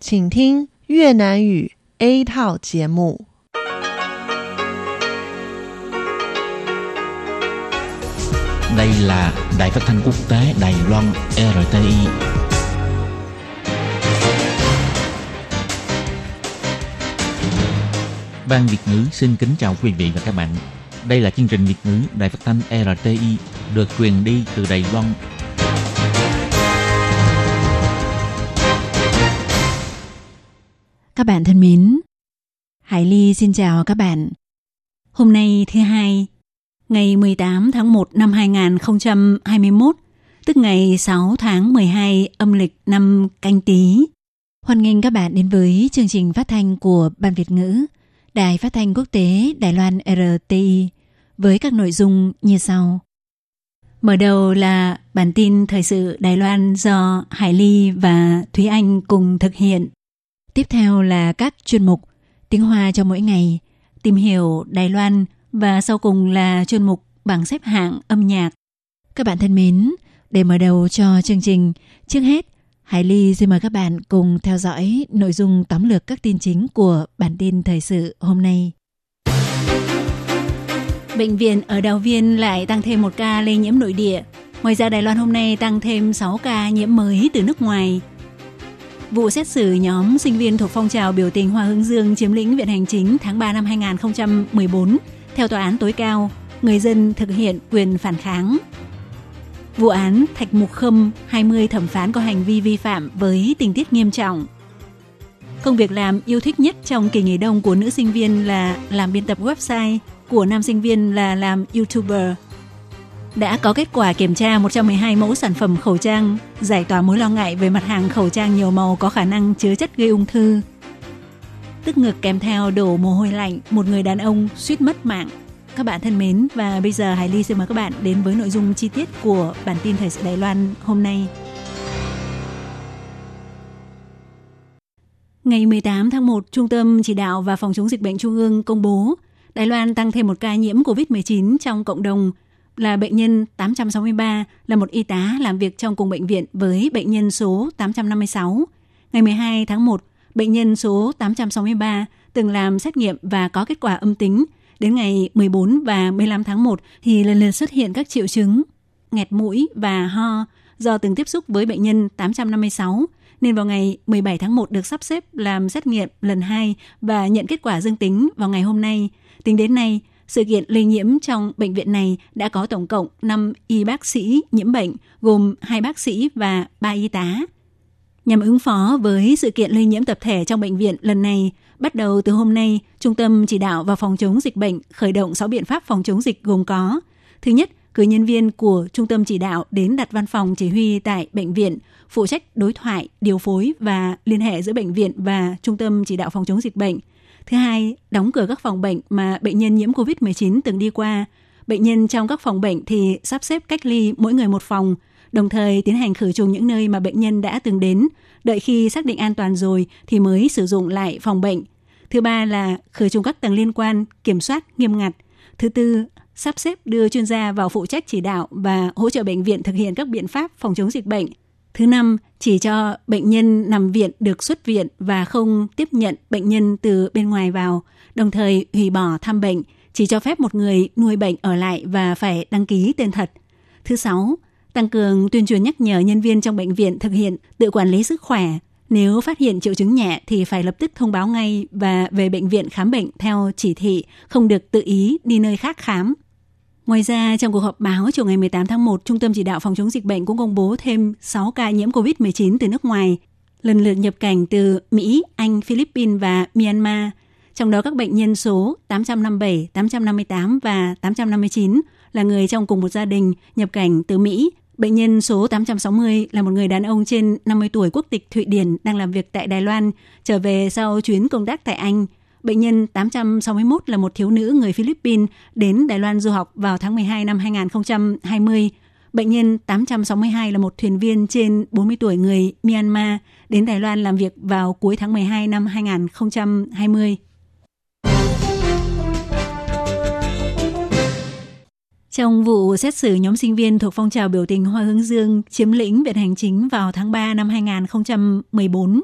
请听越南语 A 套节目。Đây là Đài Phát thanh Quốc tế Đài Loan RTI. Ban Việt ngữ xin kính chào quý vị và các bạn. Đây là chương trình Việt ngữ Đài Phát thanh RTI được truyền đi từ Đài Loan. Các bạn thân mến, Hải Ly xin chào các bạn. Hôm nay thứ Hai, ngày 18 tháng 1 năm 2021, tức ngày 6 tháng 12 âm lịch năm Canh Tý. Hoan nghênh các bạn đến với chương trình phát thanh của Ban Việt ngữ, Đài Phát thanh Quốc tế Đài Loan RTI với các nội dung như sau. Mở đầu là bản tin thời sự Đài Loan do Hải Ly và Thúy Anh cùng thực hiện. Tiếp theo là các chuyên mục Tiếng Hoa cho mỗi ngày, Tìm hiểu Đài Loan và sau cùng là chuyên mục bảng xếp hạng âm nhạc. Các bạn thân mến, để mở đầu cho chương trình, trước hết, Hải Ly xin mời các bạn cùng theo dõi nội dung tóm lược các tin chính của bản tin thời sự hôm nay. Bệnh viện ở Đào Viên lại tăng thêm 1 ca lây nhiễm nội địa. Ngoài ra Đài Loan hôm nay tăng thêm 6 ca nhiễm mới từ nước ngoài. Vụ xét xử nhóm sinh viên thuộc phong trào biểu tình Hoa Hướng Dương chiếm lĩnh Viện Hành Chính tháng 3 năm 2014. Theo Tòa án tối cao, người dân thực hiện quyền phản kháng. Vụ án Thạch Mục Khâm, 20 thẩm phán có hành vi vi phạm với tình tiết nghiêm trọng. Công việc làm yêu thích nhất trong kỳ nghỉ đông của nữ sinh viên là làm biên tập website, của nam sinh viên là làm YouTuber. Đã có kết quả kiểm tra 112 mẫu sản phẩm khẩu trang, giải tỏa mối lo ngại về mặt hàng khẩu trang nhiều màu có khả năng chứa chất gây ung thư. Tức ngực kèm theo đổ mồ hôi lạnh, một người đàn ông suýt mất mạng. Các bạn thân mến, và bây giờ Hải Ly xin mời các bạn đến với nội dung chi tiết của bản tin thời sự Đài Loan hôm nay. Ngày 18 tháng 1, Trung tâm Chỉ đạo và Phòng chống dịch bệnh Trung ương công bố Đài Loan tăng thêm 1 ca nhiễm COVID-19 trong cộng đồng, là bệnh nhân 863, là một y tá làm việc trong cùng bệnh viện với bệnh nhân số 856. Ngày 12 tháng 1, bệnh nhân số 863 từng làm xét nghiệm và có kết quả âm tính. Đến ngày 14 và 15 tháng 1 thì lần lượt xuất hiện các triệu chứng nghẹt mũi và ho do từng tiếp xúc với bệnh nhân 856, nên vào ngày 17 tháng 1 được sắp xếp làm xét nghiệm lần 2 và nhận kết quả dương tính vào ngày hôm nay. Tính đến nay, sự kiện lây nhiễm trong bệnh viện này đã có tổng cộng 5 y bác sĩ nhiễm bệnh, gồm 2 bác sĩ và 3 y tá. Nhằm ứng phó với sự kiện lây nhiễm tập thể trong bệnh viện lần này, bắt đầu từ hôm nay, Trung tâm Chỉ đạo và Phòng chống dịch bệnh khởi động 6 biện pháp phòng chống dịch gồm có: Thứ nhất, cử nhân viên của Trung tâm Chỉ đạo đến đặt văn phòng chỉ huy tại bệnh viện, phụ trách đối thoại, điều phối và liên hệ giữa bệnh viện và Trung tâm Chỉ đạo phòng chống dịch bệnh. Thứ hai, đóng cửa các phòng bệnh mà bệnh nhân nhiễm COVID-19 từng đi qua. Bệnh nhân trong các phòng bệnh thì sắp xếp cách ly mỗi người một phòng, đồng thời tiến hành khử trùng những nơi mà bệnh nhân đã từng đến. Đợi khi xác định an toàn rồi thì mới sử dụng lại phòng bệnh. Thứ ba là khử trùng các tầng liên quan, kiểm soát nghiêm ngặt. Thứ tư, sắp xếp đưa chuyên gia vào phụ trách chỉ đạo và hỗ trợ bệnh viện thực hiện các biện pháp phòng chống dịch bệnh. Thứ năm, chỉ cho bệnh nhân nằm viện được xuất viện và không tiếp nhận bệnh nhân từ bên ngoài vào, đồng thời hủy bỏ thăm bệnh, chỉ cho phép một người nuôi bệnh ở lại và phải đăng ký tên thật. Thứ sáu, tăng cường tuyên truyền nhắc nhở nhân viên trong bệnh viện thực hiện tự quản lý sức khỏe. Nếu phát hiện triệu chứng nhẹ thì phải lập tức thông báo ngay và về bệnh viện khám bệnh theo chỉ thị, không được tự ý đi nơi khác khám. Ngoài ra, trong cuộc họp báo chiều ngày 18 tháng 1, Trung tâm Chỉ đạo Phòng chống dịch bệnh cũng công bố thêm 6 ca nhiễm COVID-19 từ nước ngoài, lần lượt nhập cảnh từ Mỹ, Anh, Philippines và Myanmar. Trong đó các bệnh nhân số 857, 858 và 859 là người trong cùng một gia đình nhập cảnh từ Mỹ. Bệnh nhân số 860 là một người đàn ông trên 50 tuổi quốc tịch Thụy Điển đang làm việc tại Đài Loan, trở về sau chuyến công tác tại Anh. Bệnh nhân 861 là một thiếu nữ người Philippines đến Đài Loan du học vào tháng 12 năm 2020. Bệnh nhân 862 là một thuyền viên trên 40 tuổi người Myanmar đến Đài Loan làm việc vào cuối tháng 12 năm 2020. Trong vụ xét xử nhóm sinh viên thuộc phong trào biểu tình Hoa Hướng Dương chiếm lĩnh Viện Hành Chính vào tháng 3 năm 2014,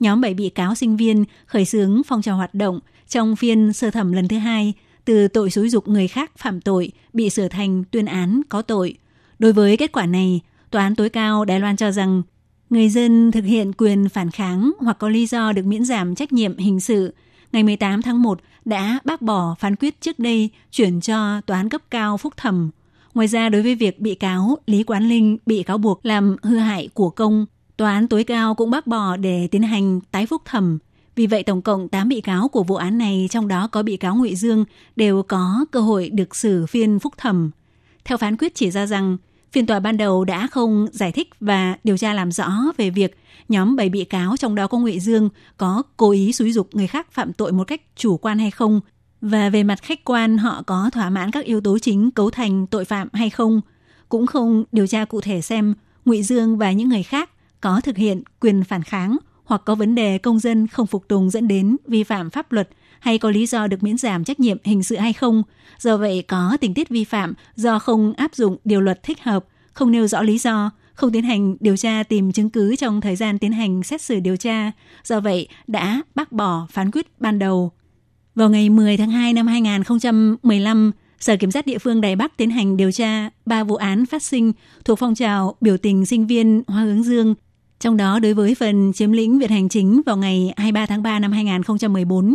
nhóm 7 bị cáo sinh viên khởi xướng phong trào hoạt động trong phiên sơ thẩm lần thứ hai từ tội xúi dục người khác phạm tội bị sửa thành tuyên án có tội. Đối với kết quả này, Tòa án tối cao Đài Loan cho rằng người dân thực hiện quyền phản kháng hoặc có lý do được miễn giảm trách nhiệm hình sự, ngày 18 tháng 1 đã bác bỏ phán quyết trước đây chuyển cho tòa án cấp cao phúc thẩm. Ngoài ra, đối với việc bị cáo Lý Quán Linh bị cáo buộc làm hư hại của công, Tòa án tối cao cũng bác bỏ để tiến hành tái phúc thẩm. Vì vậy, tổng cộng 8 bị cáo của vụ án này, trong đó có bị cáo Nguyễn Dương, đều có cơ hội được xử phiên phúc thẩm. Theo phán quyết chỉ ra rằng, phiên tòa ban đầu đã không giải thích và điều tra làm rõ về việc nhóm 7 bị cáo, trong đó có Nguyễn Dương, có cố ý xúi dục người khác phạm tội một cách chủ quan hay không, và về mặt khách quan họ có thỏa mãn các yếu tố chính cấu thành tội phạm hay không, cũng không điều tra cụ thể xem Nguyễn Dương và những người khác có thực hiện quyền phản kháng hoặc có vấn đề công dân không phục tùng dẫn đến vi phạm pháp luật hay có lý do được miễn giảm trách nhiệm hình sự hay không. Do vậy, có tình tiết vi phạm do không áp dụng điều luật thích hợp, không nêu rõ lý do, không tiến hành điều tra tìm chứng cứ trong thời gian tiến hành xét xử điều tra. Do vậy, đã bác bỏ phán quyết ban đầu. Vào ngày 10 tháng 2 năm 2015, Sở Kiểm sát địa phương Đài Bắc tiến hành điều tra 3 vụ án phát sinh thuộc phong trào biểu tình sinh viên Hoa Hướng Dương. Trong đó, đối với phần chiếm lĩnh Viện Hành Chính vào ngày 23 tháng 3 năm 2014,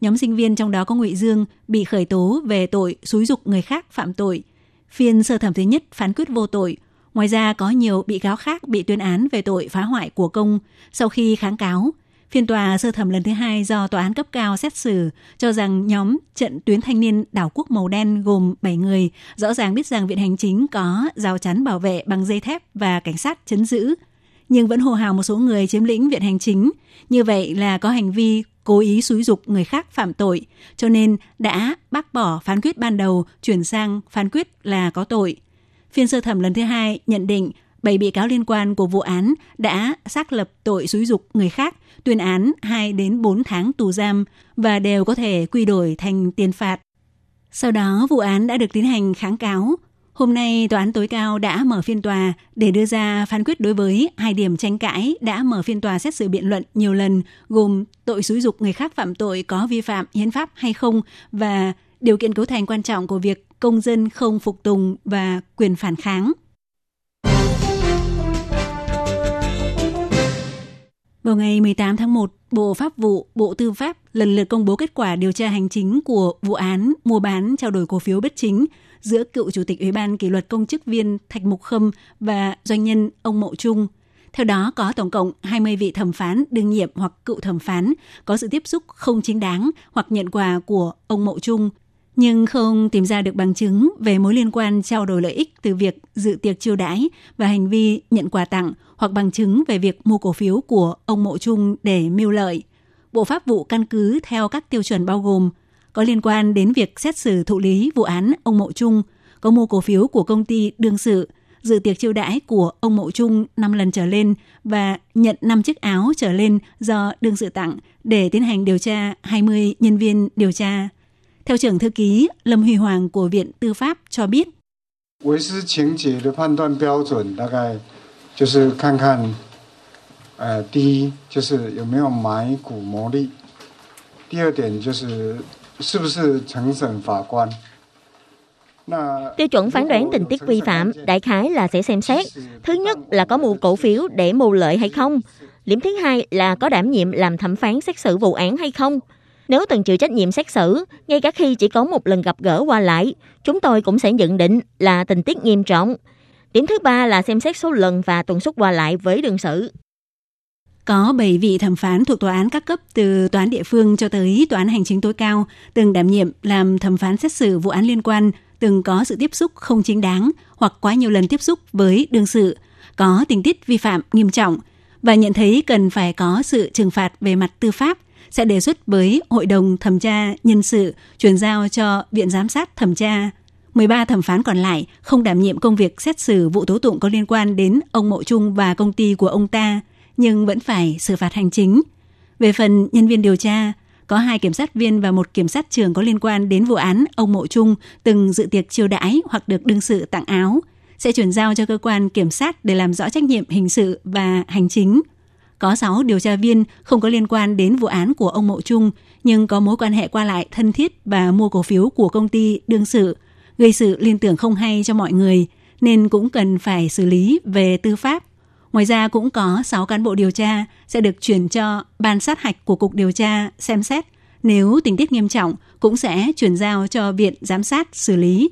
nhóm sinh viên trong đó có Nguyễn Dương bị khởi tố về tội xúi dục người khác phạm tội. Phiên sơ thẩm thứ nhất phán quyết vô tội. Ngoài ra, có nhiều bị cáo khác bị tuyên án về tội phá hoại của công sau khi kháng cáo. Phiên tòa sơ thẩm lần thứ hai do tòa án cấp cao xét xử cho rằng nhóm trận tuyến thanh niên đảo quốc màu đen gồm 7 người rõ ràng biết rằng Viện Hành Chính có rào chắn bảo vệ bằng dây thép và cảnh sát trấn giữ, nhưng vẫn hô hào một số người chiếm lĩnh Viện Hành Chính. Như vậy là có hành vi cố ý xúi dục người khác phạm tội, cho nên đã bác bỏ phán quyết ban đầu chuyển sang phán quyết là có tội. Phiên sơ thẩm lần thứ hai nhận định 7 bị cáo liên quan của vụ án đã xác lập tội xúi dục người khác, tuyên án 2 đến 4 tháng tù giam và đều có thể quy đổi thành tiền phạt. Sau đó, vụ án đã được tiến hành kháng cáo. Hôm nay, Tòa án tối cao đã mở phiên tòa để đưa ra phán quyết đối với 2 điểm tranh cãi đã mở phiên tòa xét xử biện luận nhiều lần, gồm tội xúi dục người khác phạm tội có vi phạm hiến pháp hay không và điều kiện cấu thành quan trọng của việc công dân không phục tùng và quyền phản kháng. Vào ngày 18 tháng 1, Bộ Pháp vụ, Bộ Tư pháp lần lượt công bố kết quả điều tra hành chính của vụ án mua bán trao đổi cổ phiếu bất chính giữa cựu Chủ tịch Ủy ban Kỷ luật Công chức viên Thạch Mục Khâm và doanh nhân ông Mậu Trung. Theo đó, có tổng cộng 20 vị thẩm phán đương nhiệm hoặc cựu thẩm phán có sự tiếp xúc không chính đáng hoặc nhận quà của ông Mậu Trung, nhưng không tìm ra được bằng chứng về mối liên quan trao đổi lợi ích từ việc dự tiệc chiêu đãi và hành vi nhận quà tặng hoặc bằng chứng về việc mua cổ phiếu của ông Mậu Trung để mưu lợi. Bộ Pháp vụ căn cứ theo các tiêu chuẩn bao gồm có liên quan đến việc xét xử thụ lý vụ án ông Mậu Trung, có mua cổ phiếu của công ty đương sự, dự tiệc chiêu đãi của ông Mậu Trung 5 lần trở lên và nhận 5 chiếc áo trở lên do đương sự tặng để tiến hành điều tra 20 nhân viên điều tra. Theo trưởng thư ký Lâm Huy Hoàng của Viện Tư pháp cho biết, tiêu chuẩn phán đoán tình tiết vi phạm đại khái là sẽ xem xét. Thứ nhất là có mua cổ phiếu để mưu lợi hay không. Điểm thứ hai là có đảm nhiệm làm thẩm phán xét xử vụ án hay không. Nếu từng chịu trách nhiệm xét xử, ngay cả khi chỉ có một lần gặp gỡ qua lại, chúng tôi cũng sẽ nhận định là tình tiết nghiêm trọng. Điểm thứ ba là xem xét số lần và tần suất qua lại với đương sự. Có 7 vị thẩm phán thuộc tòa án các cấp từ tòa án địa phương cho tới tòa án hành chính tối cao, từng đảm nhiệm làm thẩm phán xét xử vụ án liên quan, từng có sự tiếp xúc không chính đáng hoặc quá nhiều lần tiếp xúc với đương sự, có tình tiết vi phạm nghiêm trọng và nhận thấy cần phải có sự trừng phạt về mặt tư pháp, sẽ đề xuất với Hội đồng Thẩm tra Nhân sự chuyển giao cho Viện Giám sát Thẩm tra. 13 thẩm phán còn lại không đảm nhiệm công việc xét xử vụ tố tụng có liên quan đến ông Mậu Trung và công ty của ông ta, nhưng vẫn phải xử phạt hành chính. Về phần nhân viên điều tra, có 2 kiểm sát viên và 1 kiểm sát trưởng có liên quan đến vụ án ông Mậu Trung từng dự tiệc chiêu đãi hoặc được đương sự tặng áo, sẽ chuyển giao cho cơ quan kiểm sát để làm rõ trách nhiệm hình sự và hành chính. có 6 điều tra viên không có liên quan đến vụ án của ông Mậu Trung, nhưng có mối quan hệ qua lại thân thiết và mua cổ phiếu của công ty đương sự, gây sự liên tưởng không hay cho mọi người, nên cũng cần phải xử lý về tư pháp. Ngoài ra cũng có 6 cán bộ điều tra sẽ được chuyển cho ban sát hạch của Cục Điều tra xem xét. Nếu tình tiết nghiêm trọng, cũng sẽ chuyển giao cho Viện Giám sát xử lý.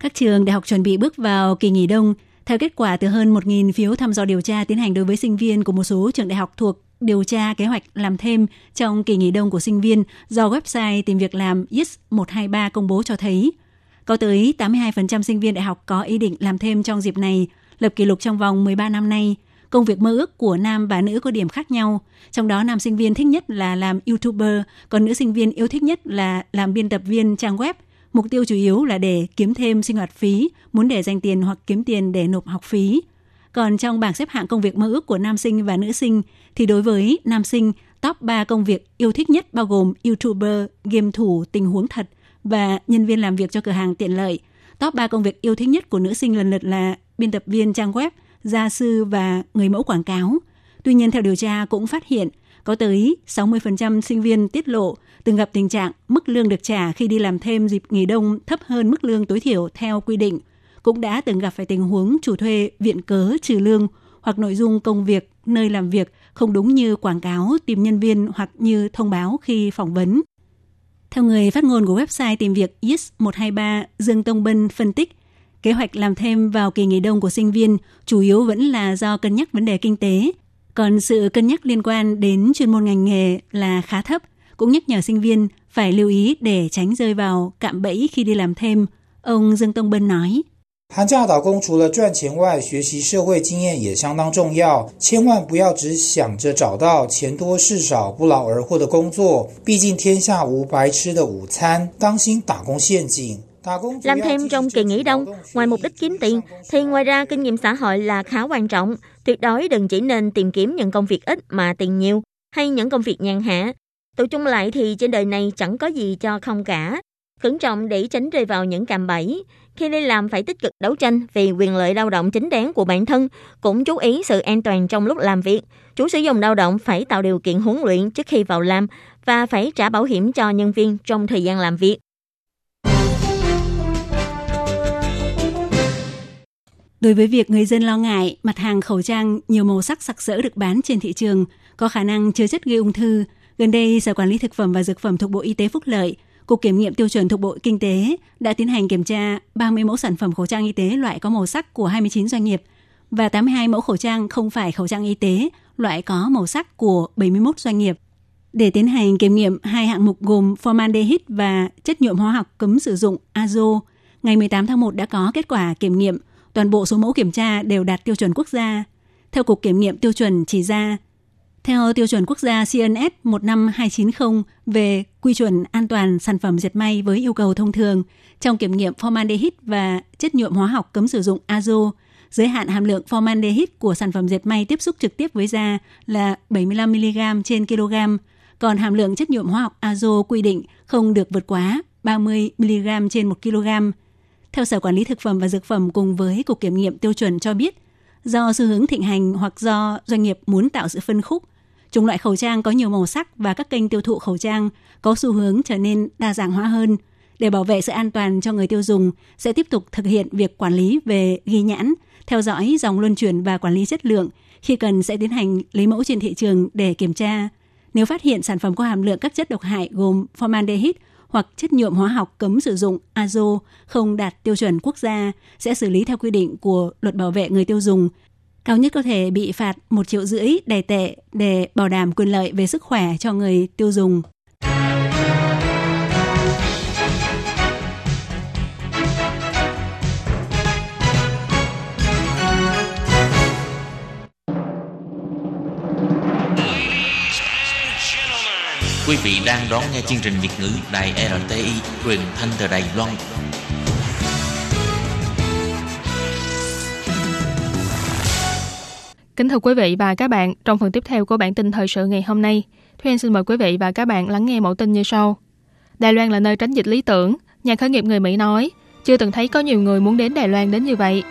Các trường đại học chuẩn bị bước vào kỳ nghỉ đông. Theo kết quả từ hơn 1.000 phiếu thăm dò điều tra tiến hành đối với sinh viên của một số trường đại học thuộc điều tra kế hoạch làm thêm trong kỳ nghỉ đông của sinh viên do website tìm việc làm YES123 công bố cho thấy, có tới 82% sinh viên đại học có ý định làm thêm trong dịp này, lập kỷ lục trong vòng 13 năm nay. Công việc mơ ước của nam và nữ có điểm khác nhau, trong đó nam sinh viên thích nhất là làm YouTuber, còn nữ sinh viên yêu thích nhất là làm biên tập viên trang web. Mục tiêu chủ yếu là để kiếm thêm sinh hoạt phí, muốn để dành tiền hoặc kiếm tiền để nộp học phí. Còn trong bảng xếp hạng công việc mơ ước của nam sinh và nữ sinh, thì đối với nam sinh, top 3 công việc yêu thích nhất bao gồm YouTuber, game thủ tình huống thật và nhân viên làm việc cho cửa hàng tiện lợi. Top 3 công việc yêu thích nhất của nữ sinh lần lượt là biên tập viên trang web, gia sư và người mẫu quảng cáo. Tuy nhiên, theo điều tra cũng phát hiện, có tới 60% sinh viên tiết lộ từng gặp tình trạng mức lương được trả khi đi làm thêm dịp nghỉ đông thấp hơn mức lương tối thiểu theo quy định. Cũng đã từng gặp phải tình huống chủ thuê viện cớ trừ lương hoặc nội dung công việc, nơi làm việc không đúng như quảng cáo tìm nhân viên hoặc như thông báo khi phỏng vấn. Theo người phát ngôn của website tìm việc YES123 Dương Tông Bân phân tích, kế hoạch làm thêm vào kỳ nghỉ đông của sinh viên chủ yếu vẫn là do cân nhắc vấn đề kinh tế, còn sự cân nhắc liên quan đến chuyên môn ngành nghề là khá thấp, cũng nhắc nhở sinh viên phải lưu ý để tránh rơi vào cạm bẫy khi đi làm thêm. Ông Dương Tông Bân nói, làm thêm trong kỳ nghỉ đông, ngoài mục đích kiếm tiền, thì ngoài ra kinh nghiệm xã hội là khá quan trọng. Tuyệt đối đừng chỉ nên tìm kiếm những công việc ít mà tiền nhiều, hay những công việc nhàn hạ. Tụ chung lại thì trên đời này chẳng có gì cho không cả. Cẩn trọng để tránh rơi vào những cạm bẫy. Khi đi làm phải tích cực đấu tranh vì quyền lợi lao động chính đáng của bản thân, cũng chú ý sự an toàn trong lúc làm việc. Chủ sử dụng lao động phải tạo điều kiện huấn luyện trước khi vào làm và phải trả bảo hiểm cho nhân viên trong thời gian làm việc. Đối với việc người dân lo ngại mặt hàng khẩu trang nhiều màu sắc sặc sỡ được bán trên thị trường có khả năng chứa chất gây ung thư, gần đây Sở Quản lý Thực phẩm và Dược phẩm thuộc Bộ Y tế Phúc Lợi, Cục Kiểm nghiệm Tiêu chuẩn thuộc Bộ Kinh tế đã tiến hành kiểm tra 30 mẫu sản phẩm khẩu trang y tế loại có màu sắc của 29 doanh nghiệp và 82 mẫu khẩu trang không phải khẩu trang y tế loại có màu sắc của 71 doanh nghiệp để tiến hành kiểm nghiệm hai hạng mục gồm formaldehyde và chất nhuộm hóa học cấm sử dụng azo. Ngày 18 tháng 1 đã có kết quả kiểm nghiệm. Toàn bộ số mẫu kiểm tra đều đạt tiêu chuẩn quốc gia. Theo Cục Kiểm nghiệm Tiêu chuẩn chỉ ra, theo tiêu chuẩn quốc gia CNS 15290 về quy chuẩn an toàn sản phẩm dệt may với yêu cầu thông thường, trong kiểm nghiệm formaldehyde và chất nhuộm hóa học cấm sử dụng azo, giới hạn hàm lượng formaldehyde của sản phẩm dệt may tiếp xúc trực tiếp với da là 75mg trên kg, còn hàm lượng chất nhuộm hóa học azo quy định không được vượt quá 30mg trên 1 kg. Theo Sở Quản lý Thực phẩm và Dược phẩm cùng với Cục Kiểm nghiệm Tiêu chuẩn cho biết, do xu hướng thịnh hành hoặc do doanh nghiệp muốn tạo sự phân khúc, chủng loại khẩu trang có nhiều màu sắc và các kênh tiêu thụ khẩu trang có xu hướng trở nên đa dạng hóa hơn. Để bảo vệ sự an toàn cho người tiêu dùng, sẽ tiếp tục thực hiện việc quản lý về ghi nhãn, theo dõi dòng luân chuyển và quản lý chất lượng. Khi cần sẽ tiến hành lấy mẫu trên thị trường để kiểm tra. Nếu phát hiện sản phẩm có hàm lượng các chất độc hại gồm formaldehyde hoặc chất nhuộm hóa học cấm sử dụng azo không đạt tiêu chuẩn quốc gia, sẽ xử lý theo quy định của Luật Bảo vệ người tiêu dùng. Cao nhất có thể bị phạt 1,5 triệu Đài tệ để bảo đảm quyền lợi về sức khỏe cho người tiêu dùng. Quý vị đang đón nghe chương trình Việt ngữ Đài RTI, truyền thanh từ Đài Loan. Kính thưa quý vị và các bạn, trong phần tiếp theo của bản tin thời sự ngày hôm nay, Thúy Anh xin mời quý vị và các bạn lắng nghe mẫu tin như sau. Đài Loan là nơi tránh dịch lý tưởng, nhà khởi nghiệp người Mỹ nói, chưa từng thấy có nhiều người muốn đến Đài Loan đến như vậy.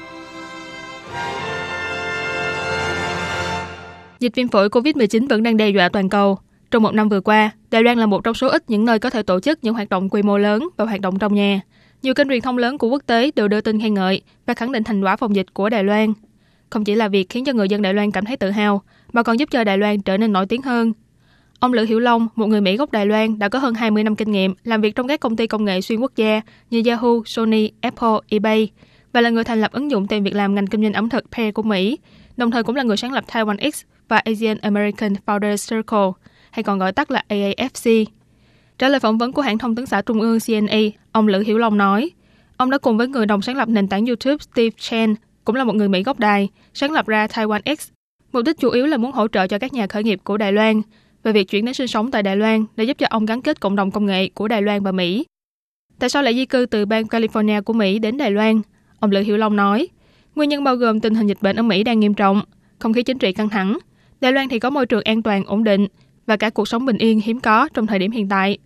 Dịch viêm phổi COVID-19 vẫn đang đe dọa toàn cầu. Trong một năm vừa qua, Đài Loan là một trong số ít những nơi có thể tổ chức những hoạt động quy mô lớn và hoạt động trong nhà. Nhiều kênh truyền thông lớn của quốc tế đều đưa tin khen ngợi và khẳng định thành quả phòng dịch của Đài Loan. Không chỉ là việc khiến cho người dân Đài Loan cảm thấy tự hào, mà còn giúp cho Đài Loan trở nên nổi tiếng hơn. Ông Lữ Hiểu Long, một người Mỹ gốc Đài Loan, đã có hơn 20 năm kinh nghiệm làm việc trong các công ty công nghệ xuyên quốc gia như Yahoo, Sony, Apple, eBay và là người thành lập ứng dụng tìm việc làm ngành kinh doanh ẩm thực Pear của Mỹ, đồng thời cũng là người sáng lập Taiwan X và Asian American Founders Circle, hay còn gọi tắt là AAFC. Trả lời phỏng vấn của hãng thông tấn xã Trung ương CNA, ông Lữ Hiểu Long nói, ông đã cùng với người đồng sáng lập nền tảng YouTube Steve Chen, cũng là một người Mỹ gốc Đài, sáng lập ra Taiwan X. Mục đích chủ yếu là muốn hỗ trợ cho các nhà khởi nghiệp của Đài Loan, và việc chuyển đến sinh sống tại Đài Loan đã giúp cho ông gắn kết cộng đồng công nghệ của Đài Loan và Mỹ. Tại sao lại di cư từ bang California của Mỹ đến Đài Loan? Ông Lữ Hiểu Long nói, nguyên nhân bao gồm tình hình dịch bệnh ở Mỹ đang nghiêm trọng, không khí chính trị căng thẳng, Đài Loan thì có môi trường an toàn ổn định và cả cuộc sống bình yên hiếm có trong thời điểm hiện tại.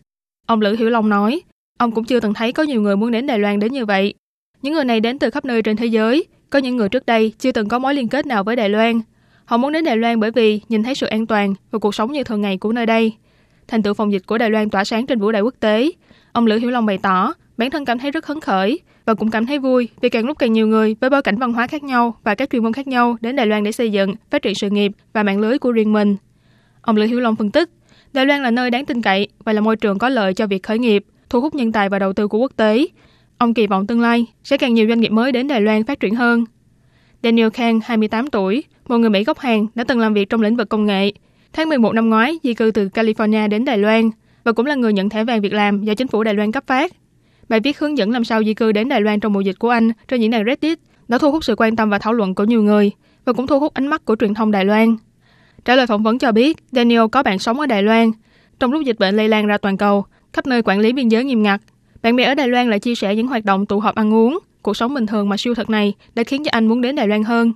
Ông Lữ Hiểu Long nói, ông cũng chưa từng thấy có nhiều người muốn đến Đài Loan đến như vậy. Những người này đến từ khắp nơi trên thế giới, có những người trước đây chưa từng có mối liên kết nào với Đài Loan. Họ muốn đến Đài Loan bởi vì nhìn thấy sự an toàn và cuộc sống như thường ngày của nơi đây. Thành tựu phòng dịch của Đài Loan tỏa sáng trên vũ đài quốc tế. Ông Lữ Hiểu Long bày tỏ, bản thân cảm thấy rất phấn khởi và cũng cảm thấy vui vì càng lúc càng nhiều người với bối cảnh văn hóa khác nhau và các chuyên môn khác nhau đến Đài Loan để xây dựng, phát triển sự nghiệp và mạng lưới của riêng mình. Ông Lữ Hiểu Long phân tích, Đài Loan là nơi đáng tin cậy và là môi trường có lợi cho việc khởi nghiệp, thu hút nhân tài và đầu tư của quốc tế. Ông kỳ vọng tương lai sẽ càng nhiều doanh nghiệp mới đến Đài Loan phát triển hơn. Daniel Kang, 28 tuổi, một người Mỹ gốc Hàn đã từng làm việc trong lĩnh vực công nghệ. Tháng 11 năm ngoái, di cư từ California đến Đài Loan và cũng là người nhận thẻ vàng việc làm do chính phủ Đài Loan cấp phát. Bài viết hướng dẫn làm sao di cư đến Đài Loan trong mùa dịch của Anh trên diễn đàn Reddit đã thu hút sự quan tâm và thảo luận của nhiều người và cũng thu hút ánh mắt của truyền thông Đài Loan. Trả lời phỏng vấn cho biết, Daniel có bạn sống ở Đài Loan. Trong lúc dịch bệnh lây lan ra toàn cầu, khắp nơi quản lý biên giới nghiêm ngặt, bạn bè ở Đài Loan lại chia sẻ những hoạt động tụ họp ăn uống. Cuộc sống bình thường mà siêu thực này đã khiến cho anh muốn đến Đài Loan hơn.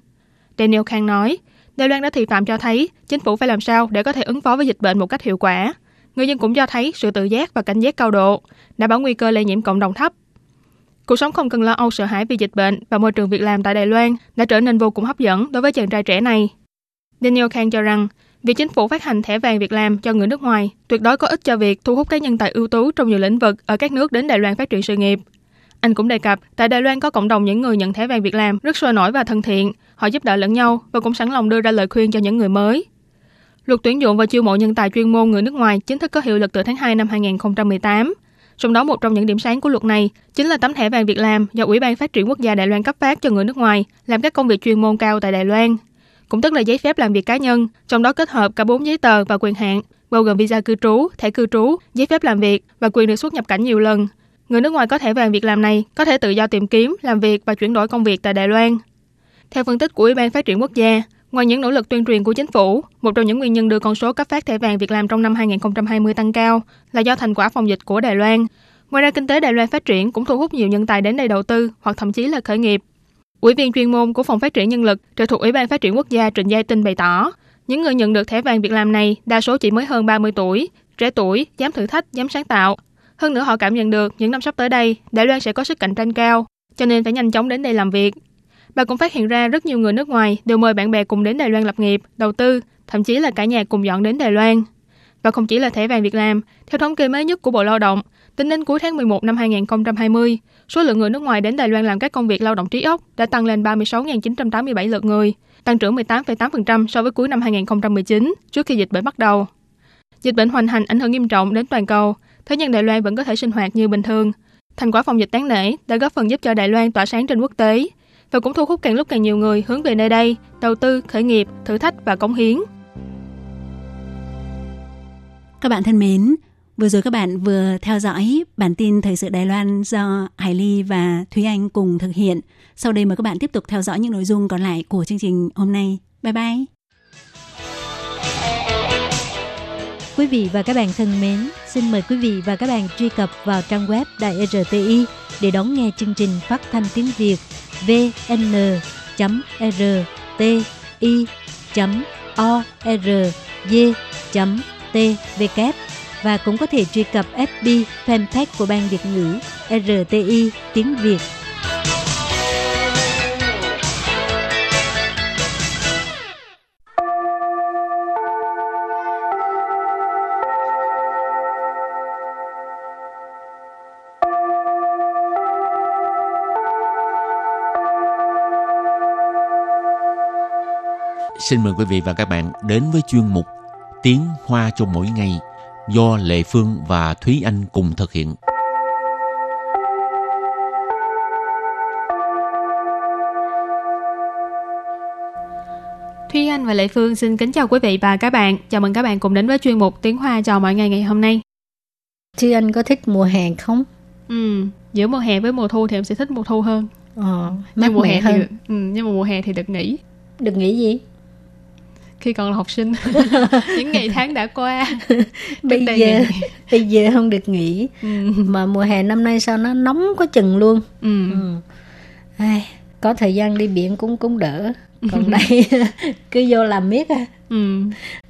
Daniel Kang nói, Đài Loan đã thị phạm cho thấy chính phủ phải làm sao để có thể ứng phó với dịch bệnh một cách hiệu quả. Người dân cũng cho thấy sự tự giác và cảnh giác cao độ, đảm bảo nguy cơ lây nhiễm cộng đồng thấp. Cuộc sống không cần lo âu sợ hãi vì dịch bệnh và môi trường việc làm tại Đài Loan đã trở nên vô cùng hấp dẫn đối với chàng trai trẻ này. Daniel Kang cho rằng, việc chính phủ phát hành thẻ vàng việc làm cho người nước ngoài tuyệt đối có ích cho việc thu hút các nhân tài ưu tú trong nhiều lĩnh vực ở các nước đến Đài Loan phát triển sự nghiệp. Anh cũng đề cập, tại Đài Loan có cộng đồng những người nhận thẻ vàng việc làm rất sôi nổi và thân thiện, họ giúp đỡ lẫn nhau và cũng sẵn lòng đưa ra lời khuyên cho những người mới. Luật tuyển dụng và chiêu mộ nhân tài chuyên môn người nước ngoài chính thức có hiệu lực từ tháng 2 năm 2018. Trong đó một trong những điểm sáng của luật này chính là tấm thẻ vàng việc làm do Ủy ban Phát triển Quốc gia Đài Loan cấp phát cho người nước ngoài làm các công việc chuyên môn cao tại Đài Loan, cũng tức là giấy phép làm việc cá nhân, trong đó kết hợp cả 4 giấy tờ và quyền hạn, bao gồm visa cư trú, thẻ cư trú, giấy phép làm việc và quyền được xuất nhập cảnh nhiều lần. Người nước ngoài có thẻ vàng việc làm này có thể tự do tìm kiếm, làm việc và chuyển đổi công việc tại Đài Loan. Theo phân tích của Ủy ban Phát triển Quốc gia, ngoài những nỗ lực tuyên truyền của chính phủ, một trong những nguyên nhân đưa con số cấp phát thẻ vàng việc làm trong năm 2020 tăng cao là do thành quả phòng dịch của Đài Loan. Ngoài ra, kinh tế Đài Loan phát triển cũng thu hút nhiều nhân tài đến đây đầu tư hoặc thậm chí là khởi nghiệp. Ủy viên chuyên môn của Phòng Phát triển Nhân lực trực thuộc Ủy ban Phát triển Quốc gia Trịnh Giai Tinh bày tỏ, những người nhận được thẻ vàng việc làm này đa số chỉ mới hơn 30 tuổi, trẻ tuổi, dám thử thách, dám sáng tạo. Hơn nữa họ cảm nhận được những năm sắp tới đây, Đài Loan sẽ có sức cạnh tranh cao, cho nên phải nhanh chóng đến đây làm việc. Bà cũng phát hiện ra rất nhiều người nước ngoài đều mời bạn bè cùng đến Đài Loan lập nghiệp, đầu tư, thậm chí là cả nhà cùng dọn đến Đài Loan. Và không chỉ là thẻ vàng việc làm, theo thống kê mới nhất của Bộ Lao động, tính đến cuối tháng 11 năm 2020, số lượng người nước ngoài đến Đài Loan làm các công việc lao động trí óc đã tăng lên 36.987 lượt người, tăng trưởng 18,8% so với cuối năm 2019 trước khi dịch bệnh bắt đầu. Dịch bệnh hoành hành ảnh hưởng nghiêm trọng đến toàn cầu, thế nhưng Đài Loan vẫn có thể sinh hoạt như bình thường. Thành quả phòng dịch đáng nể đã góp phần giúp cho Đài Loan tỏa sáng trên quốc tế và cũng thu hút càng lúc càng nhiều người hướng về nơi đây, đầu tư, khởi nghiệp, thử thách và cống hiến. Các bạn thân mến, vừa rồi các bạn vừa theo dõi bản tin thời sự Đài Loan do Hải Ly và Thúy Anh cùng thực hiện. Sau đây mời các bạn tiếp tục theo dõi những nội dung còn lại của chương trình hôm nay. Bye bye! Quý vị và các bạn thân mến, xin mời quý vị và các bạn truy cập vào trang web Đài RTI để đón nghe chương trình phát thanh tiếng Việt vn.rti.org.tv và cũng có thể truy cập FB fanpage của Ban Việt ngữ RTI tiếng Việt. xin mời quý vị và các bạn đến với chuyên mục Tiếng Hoa cho mỗi ngày do Lệ Phương và Thúy Anh cùng thực hiện. Thúy Anh và Lệ Phương xin kính chào quý vị và các bạn. Chào mừng các bạn cùng đến với chuyên mục Tiếng Hoa cho mỗi ngày ngày hôm nay. Thúy Anh có thích mùa hè không? Giữa mùa hè với mùa thu thì em sẽ thích mùa thu hơn. Mát mẻ hơn. Nhưng mà mùa hè thì được nghỉ. Được nghỉ gì? Khi còn là học sinh. Những ngày tháng đã qua. Bây giờ không được nghỉ. Mà mùa hè năm nay sao nó nóng có chừng luôn. Có thời gian đi biển cũng đỡ. Còn đây cứ vô làm miết à.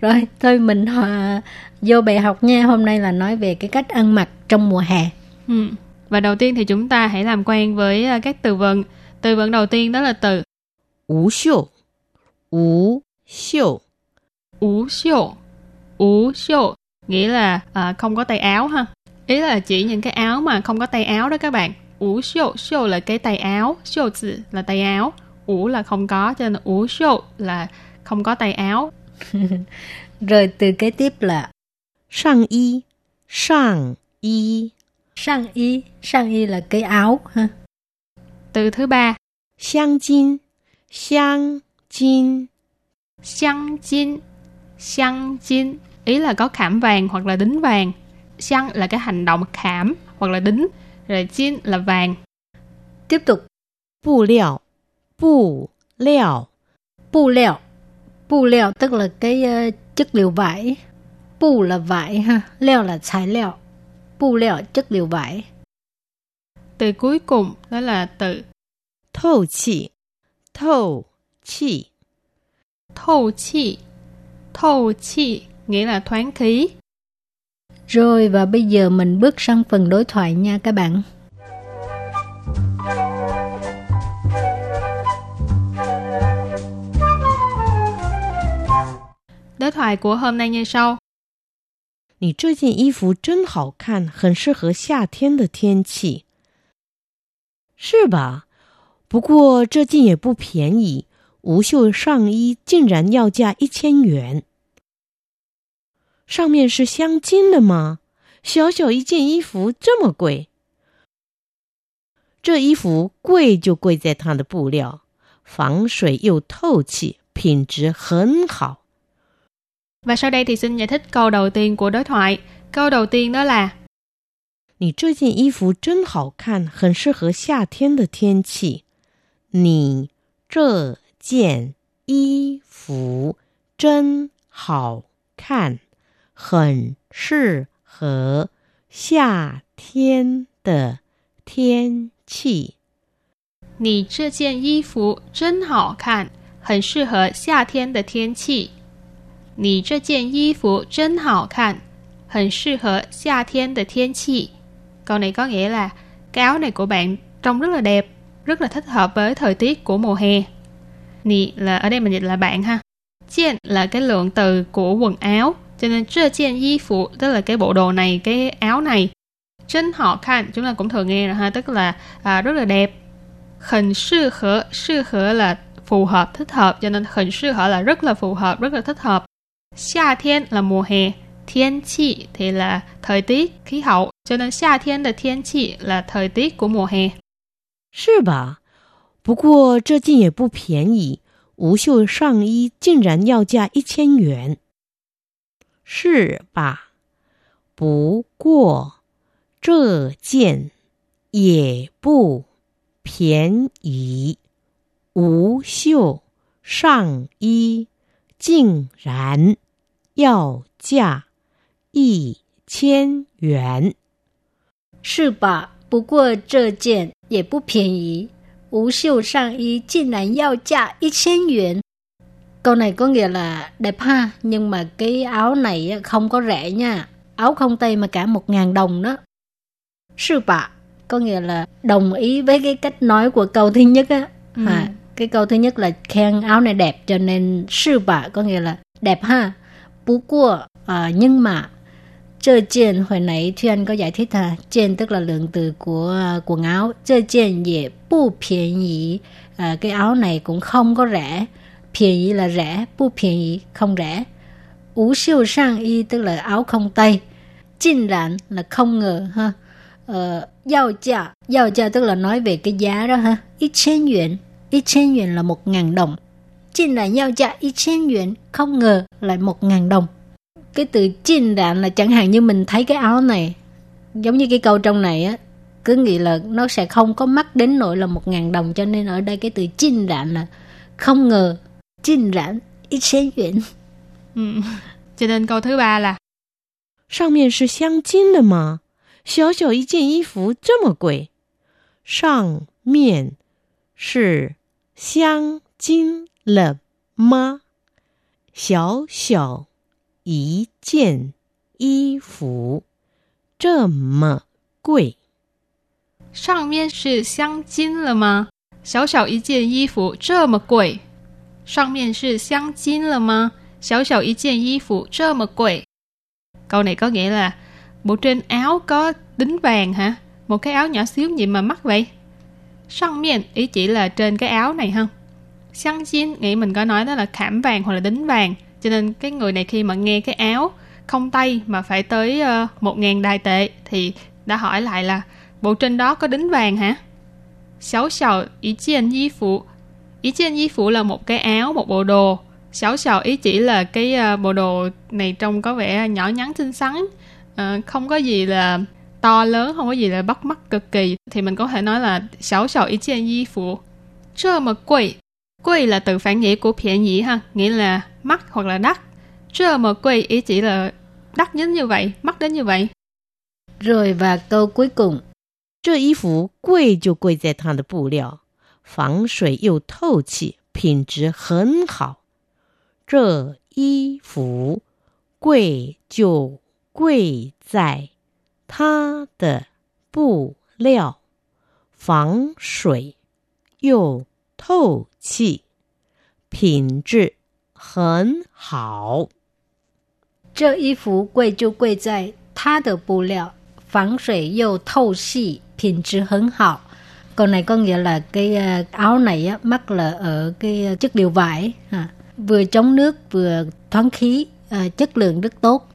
Rồi thôi mình vô bài học nha. Hôm nay là nói về cái cách ăn mặc trong mùa hè. Và đầu tiên thì chúng ta hãy làm quen với các từ vựng. Từ vựng đầu tiên đó là từ Ú xiu. Nghĩa là không có tay áo ha. Ý là chỉ những cái áo mà không có tay áo đó các bạn. Ú xiu, xiu là cái tay áo, xiu zi là tay áo, ú là không có, cho nên ú xiu là không có tay áo. Rồi từ kế tiếp là Sang y là cái áo ha. Từ thứ ba, Xiang jin. Ý là có khảm vàng hoặc là đính vàng. Xiang là cái hành động khảm hoặc là đính. Rồi jin là vàng. Tiếp tục. Bù liệu tức là cái chất liệu vải. Bù là vải ha. Liệu là材料. Bù liệu chất liệu vải. Từ cuối cùng đó là từ Thổ chi nghĩa là thoáng khí. Rồi và bây giờ mình bước sang phần đối thoại nha các bạn. Đối thoại của hôm nay như sau. 你这件衣服真好看，很适合夏天的天气，是吧？ 不过这件也不便宜，无袖上衣竟然要价1000元。上面是镶金的吗？小小一件衣服这么贵。这衣服贵就贵在它的布料，防水又透气，品质很好。 Và sau đây thì xin giải thích câu đầu tiên của đối thoại. Câu đầu tiên đó là 你这件衣服真好看，很适合夏天的天气。 你这件衣服真好看，很适合夏天的天气。 Câu này có nghĩa là cái áo này của bạn trông rất là đẹp, rất là thích hợp với thời tiết của mùa hè. Nì là ở đây mình dịch là bạn ha. Jian là cái lượng từ của quần áo, cho nên 这件衣服 tức là cái bộ đồ này, cái áo này. 真好看 chúng ta cũng thường nghe rồi ha, tức là rất là đẹp. 很适合 là phù hợp, thích hợp, cho nên 很适合 là rất là phù hợp, rất là thích hợp. 夏天 là mùa hè, 天气 thì là thời tiết, khí hậu, cho nên 夏天的天气 là thời tiết của mùa hè. 是吧？不过这件也不便宜，无袖上衣竟然要价1000元。 是吧？不过这件也不便宜，无袖上衣竟然要价1000元。 是吧？不过这件也不便宜，无袖上衣竟然要价1000元。 Câu này có nghĩa là đẹp ha, nhưng mà cái áo này không có rẻ nha. Áo không tay mà cả 1000 đồng đó. 是吧? Có nghĩa là đồng ý với cái cách nói của câu thứ nhất á. Cái câu thứ nhất là khen áo này đẹp, cho nên 是吧 có nghĩa là đẹp ha. 不过 nhưng mà 这件 hồi nãy Thúy Anh có giải thích ha, 件 tức là lượng từ của quần áo, 这件也不便宜, cái áo này cũng không có rẻ. Phiền ý là rẻ, bu phiền ý không rẻ. Ú siêu sang y tức là áo không tay. Chính rạn là không ngờ ha. Giao giá tức là nói về cái giá đó ha. 1000 yuan. 1000 yuan là 1.000 đồng. Chính rạn giao giá 1000 yuan, không ngờ lại 1.000 đồng. Cái từ chính rạn là chẳng hạn như mình thấy cái áo này. Giống như cái câu trong này á, cứ nghĩ là nó sẽ không có mắc đến nỗi là 1.000 đồng, cho nên ở đây cái từ chính rạn là không ngờ. Chính rạn 1000 yuan. Cho nên câu thứ ba là 上面是镶金的吗? 小小一件衣服这么贵. 上面是镶金了吗? 小小一件衣服这么贵. 上面是镶金了吗? 小小一件衣服这么贵. 上面是镶金了吗? 小小一件衣服这么贵. Câu này có nghĩa là bộ trên áo có đính vàng hả? Một cái áo nhỏ xíu gì mà mắc vậy? Sang miên ý chỉ là trên cái áo này ha. Sang chin nghĩ mình có nói đó là khảm vàng hoặc là đính vàng. Cho nên cái người này khi mà nghe cái áo không tay mà phải tới 1.000 đài tệ thì đã hỏi lại là bộ trên đó có đính vàng hả? Xấu xào ý chiên y phụ. Ý chiên y phụ là một cái áo, một bộ đồ. Xấu xào ý chỉ là cái bộ đồ này trông có vẻ nhỏ nhắn xinh xắn. Không có gì là to lớn, không có gì là bắt mắt cực kỳ. Thì mình có thể nói là xấu xào ý chiên y phụ. Chơ mà quỳ. Quỳ là từ phản nghĩa của phiền nhĩ ha. Nghĩa là mắc hoặc là đắt. Chơ mà quỳ ý chỉ là đắt đến như vậy, mắc đến như vậy. Rồi và câu cuối cùng. 这衣服贵就贵在它的布料，防水又透气，品质很好。 Câu này có nghĩa là cái áo này á, mắc là ở cái chất liệu vải, vừa chống nước vừa thoáng khí, chất lượng rất tốt.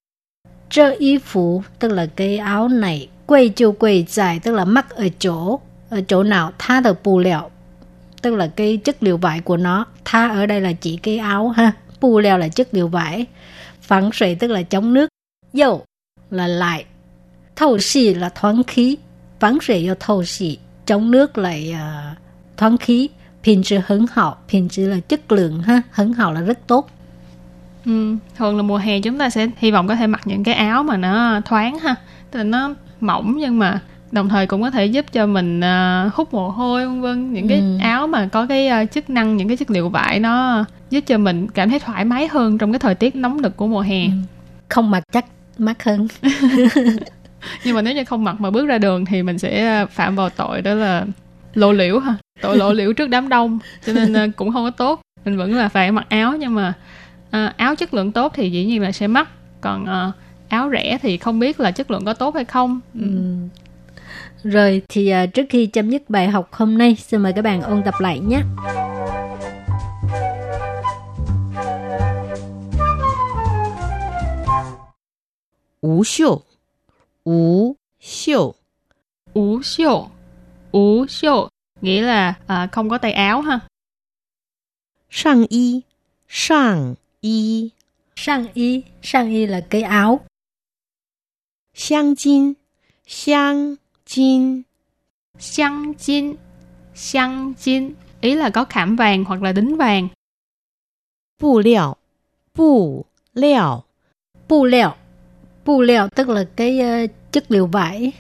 Trơ y phủ tức là cái áo này, quay chiều quay dài tức là mắc ở chỗ nào, tha được bù lẹo tức là cái chất liệu vải của nó. Tha ở đây là chỉ cái áo ha, bù lẹo là chất liệu vải, phản sợi tức là chống nước, dầu là lại, thâu xì là thoáng khí, phản sợi do thâu xì. Chống nước lại thoáng khí, phiền sự hứng hậu, phiền sự là chất lượng ha, hứng hậu là rất tốt. Thường là mùa hè chúng ta sẽ hy vọng có thể mặc những cái áo mà nó thoáng ha, tức là nó mỏng nhưng mà đồng thời cũng có thể giúp cho mình hút mồ hôi vân vân. Những cái áo mà có cái chức năng, những cái chất liệu vải nó giúp cho mình cảm thấy thoải mái hơn trong cái thời tiết nóng nực của mùa hè. Không mặc chắc mắc hơn. Nhưng mà nếu như không mặc mà bước ra đường thì mình sẽ phạm vào tội đó là lộ liễu ha, tội lộ liễu trước đám đông, cho nên cũng không có tốt. Mình vẫn là phải mặc áo, nhưng mà áo chất lượng tốt thì dĩ nhiên là sẽ mắc, còn áo rẻ thì không biết là chất lượng có tốt hay không. Rồi thì trước khi chấm dứt bài học hôm nay, xin mời các bạn ôn tập lại nhé. 无袖，nghĩa là không có tay áo ha. 上衣，là cái áo. 镶金，ý là có khảm vàng hoặc là đính vàng. 布料，tức là cái chất liệu vải.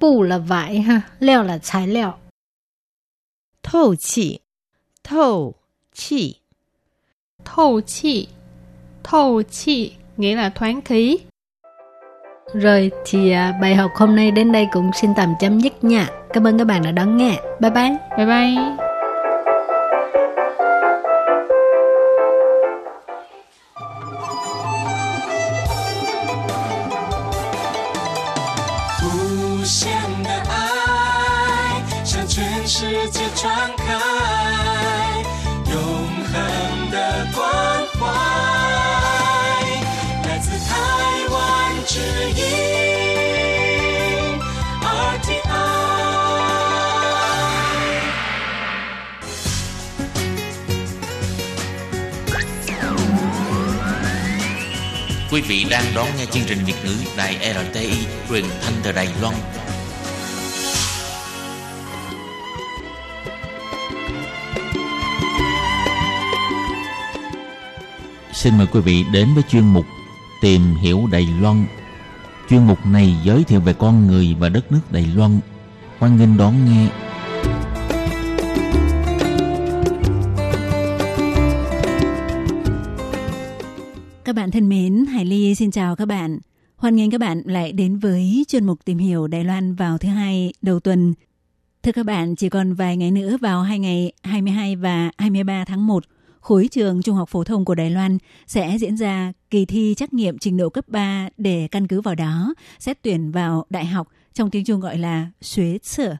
Bù là vải ha, leo là材料. 透气 nghĩa là thoáng khí. Rồi thì bài học hôm nay đến đây cũng xin tạm chấm dứt nha. Cảm ơn các bạn đã đón nghe. Bye bye. Bye bye. Hãy subscribe cho kênh Ghiền Mì Gõ Để không bỏ lỡ những video hấp dẫn Quý vị đang đón nghe chương trình Việt ngữ Đài RTI truyền thanh từ Đài Loan. Xin mời quý vị đến với chuyên mục Tìm hiểu Đài Loan. Chuyên mục này giới thiệu về con người và đất nước Đài Loan. Hoan nghênh đón nghe. Các bạn thân mến, Hải Ly xin chào các bạn. Hoan nghênh các bạn lại đến với chuyên mục Tìm hiểu Đài Loan vào thứ hai đầu tuần. Thưa các bạn, chỉ còn vài ngày nữa, vào hai ngày 22 và 23 tháng 1, khối trường trung học phổ thông của Đài Loan sẽ diễn ra kỳ thi trắc nghiệm trình độ cấp 3 để căn cứ vào đó xét tuyển vào đại học, trong tiếng Trung gọi là xuế sở.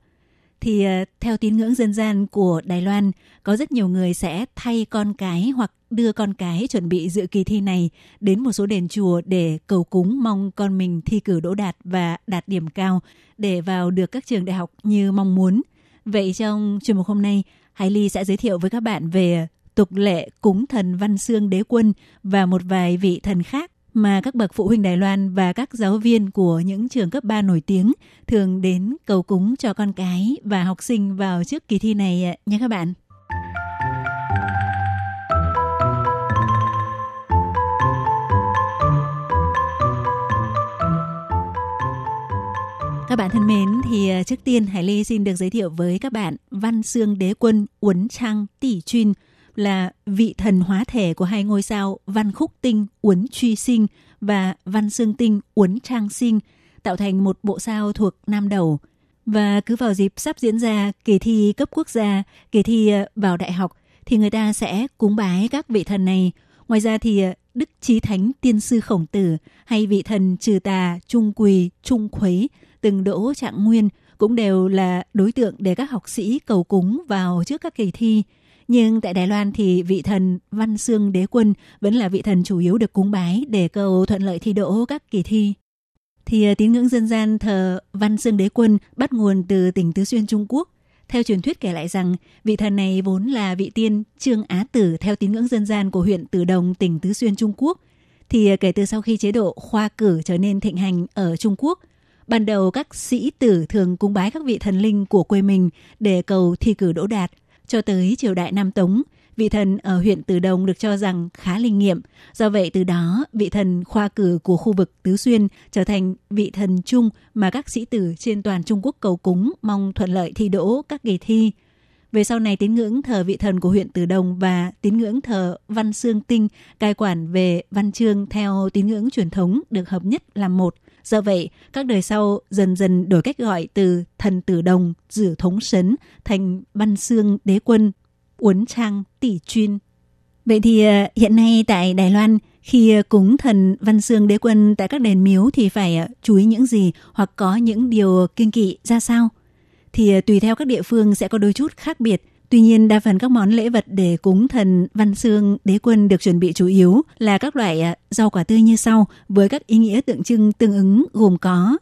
Thì theo tín ngưỡng dân gian của Đài Loan, có rất nhiều người sẽ thay con cái hoặc đưa con cái chuẩn bị dự kỳ thi này đến một số đền chùa để cầu cúng mong con mình thi cử đỗ đạt và đạt điểm cao để vào được các trường đại học như mong muốn. Vậy trong chuyên mục hôm nay, Hải Ly sẽ giới thiệu với các bạn về tục lệ cúng thần Văn Xương Đế Quân và một vài vị thần khác mà các bậc phụ huynh Đài Loan và các giáo viên của những trường cấp 3 nổi tiếng thường đến cầu cúng cho con cái và học sinh vào trước kỳ thi này nha các bạn. Các bạn thân mến, thì trước tiên Hải Ly xin được giới thiệu với các bạn Văn Xương Đế Quân Uốn Trăng Tỉ Chuyên, là vị thần hóa thể của hai ngôi sao Văn Khúc Tinh Uốn Truy Sinh và Văn Xương Tinh Uốn Trang Sinh, tạo thành một bộ sao thuộc Nam Đầu. Và cứ vào dịp sắp diễn ra kỳ thi cấp quốc gia, kỳ thi vào đại học, thì người ta sẽ cúng bái các vị thần này. Ngoài ra thì Đức Chí Thánh Tiên Sư Khổng Tử hay vị thần Trừ Tà Trung Quỳ Trung Khuấy từng đỗ trạng nguyên cũng đều là đối tượng để các học sĩ cầu cúng vào trước các kỳ thi. Nhưng tại Đài Loan thì vị thần Văn Xương Đế Quân vẫn là vị thần chủ yếu được cúng bái để cầu thuận lợi thi đỗ các kỳ thi. Thì tín ngưỡng dân gian thờ Văn Xương Đế Quân bắt nguồn từ tỉnh Tứ Xuyên, Trung Quốc. Theo truyền thuyết kể lại rằng, vị thần này vốn là vị tiên Trương Á Tử theo tín ngưỡng dân gian của huyện Từ Đồng, tỉnh Tứ Xuyên, Trung Quốc. Thì kể từ sau khi chế độ khoa cử trở nên thịnh hành ở Trung Quốc, ban đầu các sĩ tử thường cúng bái các vị thần linh của quê mình để cầu thi cử đỗ đạt. Cho tới triều đại Nam Tống, vị thần ở huyện Từ Đồng được cho rằng khá linh nghiệm. Do vậy từ đó, vị thần khoa cử của khu vực Tứ Xuyên trở thành vị thần chung mà các sĩ tử trên toàn Trung Quốc cầu cúng mong thuận lợi thi đỗ các kỳ thi. Về sau này, tín ngưỡng thờ vị thần của huyện Từ Đồng và tín ngưỡng thờ Văn Xương Tinh cai quản về văn chương theo tín ngưỡng truyền thống được hợp nhất làm một. Do vậy, các đời sau dần dần đổi cách gọi từ thần Từ Đồng, Dử Thống Sấn thành Văn Xương Đế Quân, Uốn Trăng Tỉ Chuyên. Vậy thì hiện nay tại Đài Loan, khi cúng thần Văn Xương Đế Quân tại các đền miếu thì phải chú ý những gì hoặc có những điều kiêng kỵ ra sao? Thì tùy theo các địa phương sẽ có đôi chút khác biệt. Tuy nhiên, đa phần các món lễ vật để cúng thần Văn Xương Đế Quân được chuẩn bị chủ yếu là các loại rau quả tươi như sau, với các ý nghĩa tượng trưng tương ứng gồm có.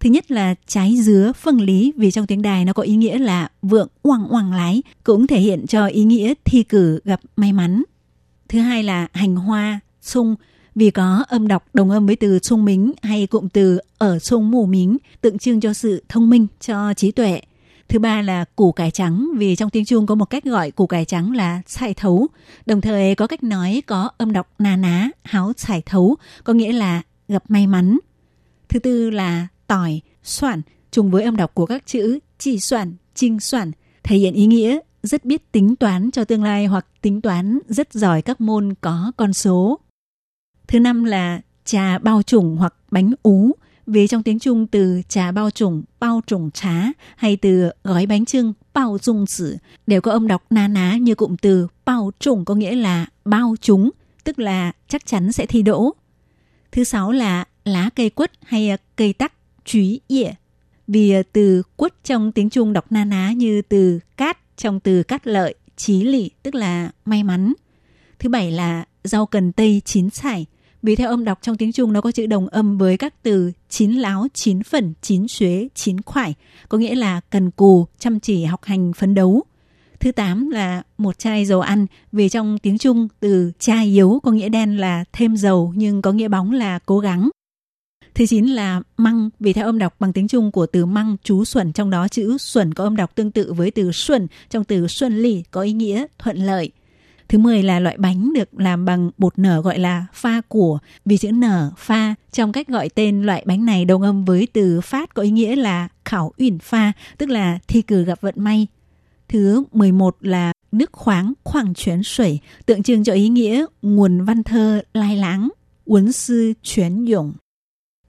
Thứ nhất là trái dứa phân lý, vì trong tiếng Đài nó có ý nghĩa là vượng oang oang lái, cũng thể hiện cho ý nghĩa thi cử gặp may mắn. Thứ hai là hành hoa, sung, vì có âm đọc đồng âm với từ sung mính hay cụm từ ở sung mù mính, tượng trưng cho sự thông minh, cho trí tuệ. Thứ ba là củ cải trắng, vì trong tiếng Trung có một cách gọi củ cải trắng là chải thấu, đồng thời có cách nói có âm đọc na ná, háo chải thấu, có nghĩa là gặp may mắn. Thứ tư là tỏi, soạn, trùng với âm đọc của các chữ chỉ soạn, trinh soạn, thể hiện ý nghĩa rất biết tính toán cho tương lai hoặc tính toán rất giỏi các môn có con số. Thứ năm là trà bao trùng hoặc bánh ú. Vì trong tiếng Trung từ trà bao trùng trá hay từ gói bánh trưng, bao dung sử đều có âm đọc na ná như cụm từ bao trùng, có nghĩa là bao trúng, tức là chắc chắn sẽ thi đỗ. Thứ sáu là lá cây quất hay cây tắc, chúy ỉa. Vì từ quất trong tiếng Trung đọc na ná như từ cát trong từ cát lợi, chí lỷ, tức là may mắn. Thứ bảy là rau cần tây chín sải. Vì theo âm đọc trong tiếng Trung nó có chữ đồng âm với các từ chín láo, chín phần, chín xuế, chín khoải, có nghĩa là cần cù, chăm chỉ học hành phấn đấu. Thứ 8 là một chai dầu ăn, vì trong tiếng Trung từ chai yếu có nghĩa đen là thêm dầu nhưng có nghĩa bóng là cố gắng. Thứ 9 là măng, vì theo âm đọc bằng tiếng Trung của từ măng chú xuẩn, trong đó chữ xuẩn có âm đọc tương tự với từ xuân trong từ xuân lì, có ý nghĩa thuận lợi. Thứ 10 là loại bánh được làm bằng bột nở gọi là pha của, vì chữ nở pha trong cách gọi tên loại bánh này đồng âm với từ phát có ý nghĩa là khảo uyển pha, tức là thi cử gặp vận may. Thứ 11 là nước khoáng, khoảng chuyển sủy, tượng trưng cho ý nghĩa nguồn văn thơ lai láng, uốn sư chuyển dũng.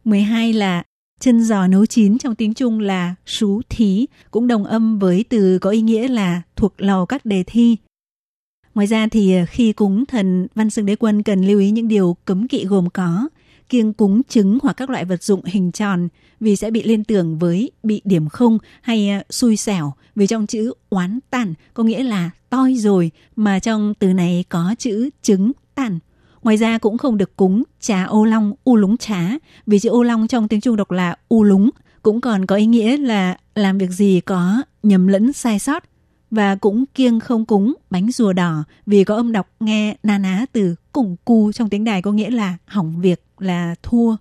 12 là chân giò nấu chín, trong tiếng Trung là sú thí, cũng đồng âm với từ có ý nghĩa là thuộc lầu các đề thi. Ngoài ra thì khi cúng thần Văn Xương Đế Quân cần lưu ý những điều cấm kỵ gồm có kiêng cúng trứng hoặc các loại vật dụng hình tròn, vì sẽ bị liên tưởng với bị điểm không, hay xui xẻo, vì trong chữ oán tàn có nghĩa là toi rồi, mà trong từ này có chữ trứng tàn. Ngoài ra cũng không được cúng trà ô long, u lúng trá, vì chữ ô long trong tiếng Trung đọc là u lúng, cũng còn có ý nghĩa là làm việc gì có nhầm lẫn sai sót. Và cũng kiêng không cúng bánh rùa đỏ, vì có âm đọc nghe na ná từ củng cu trong tiếng Đài có nghĩa là hỏng việc, là thua.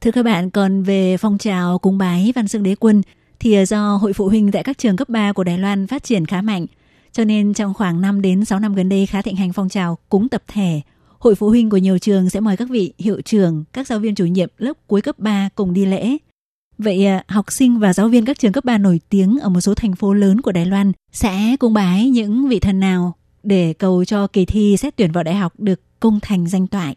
Thưa các bạn, còn về phong trào cúng bái Văn Xương Đế Quân thì do hội phụ huynh tại các trường cấp 3 của Đài Loan phát triển khá mạnh, cho nên trong khoảng 5 đến 6 năm gần đây khá thịnh hành phong trào cúng tập thể. Hội phụ huynh của nhiều trường sẽ mời các vị hiệu trưởng, các giáo viên chủ nhiệm lớp cuối cấp 3 cùng đi lễ. Vậy học sinh và giáo viên các trường cấp 3 nổi tiếng ở một số thành phố lớn của Đài Loan sẽ cúng bái những vị thần nào để cầu cho kỳ thi xét tuyển vào đại học được công thành danh toại?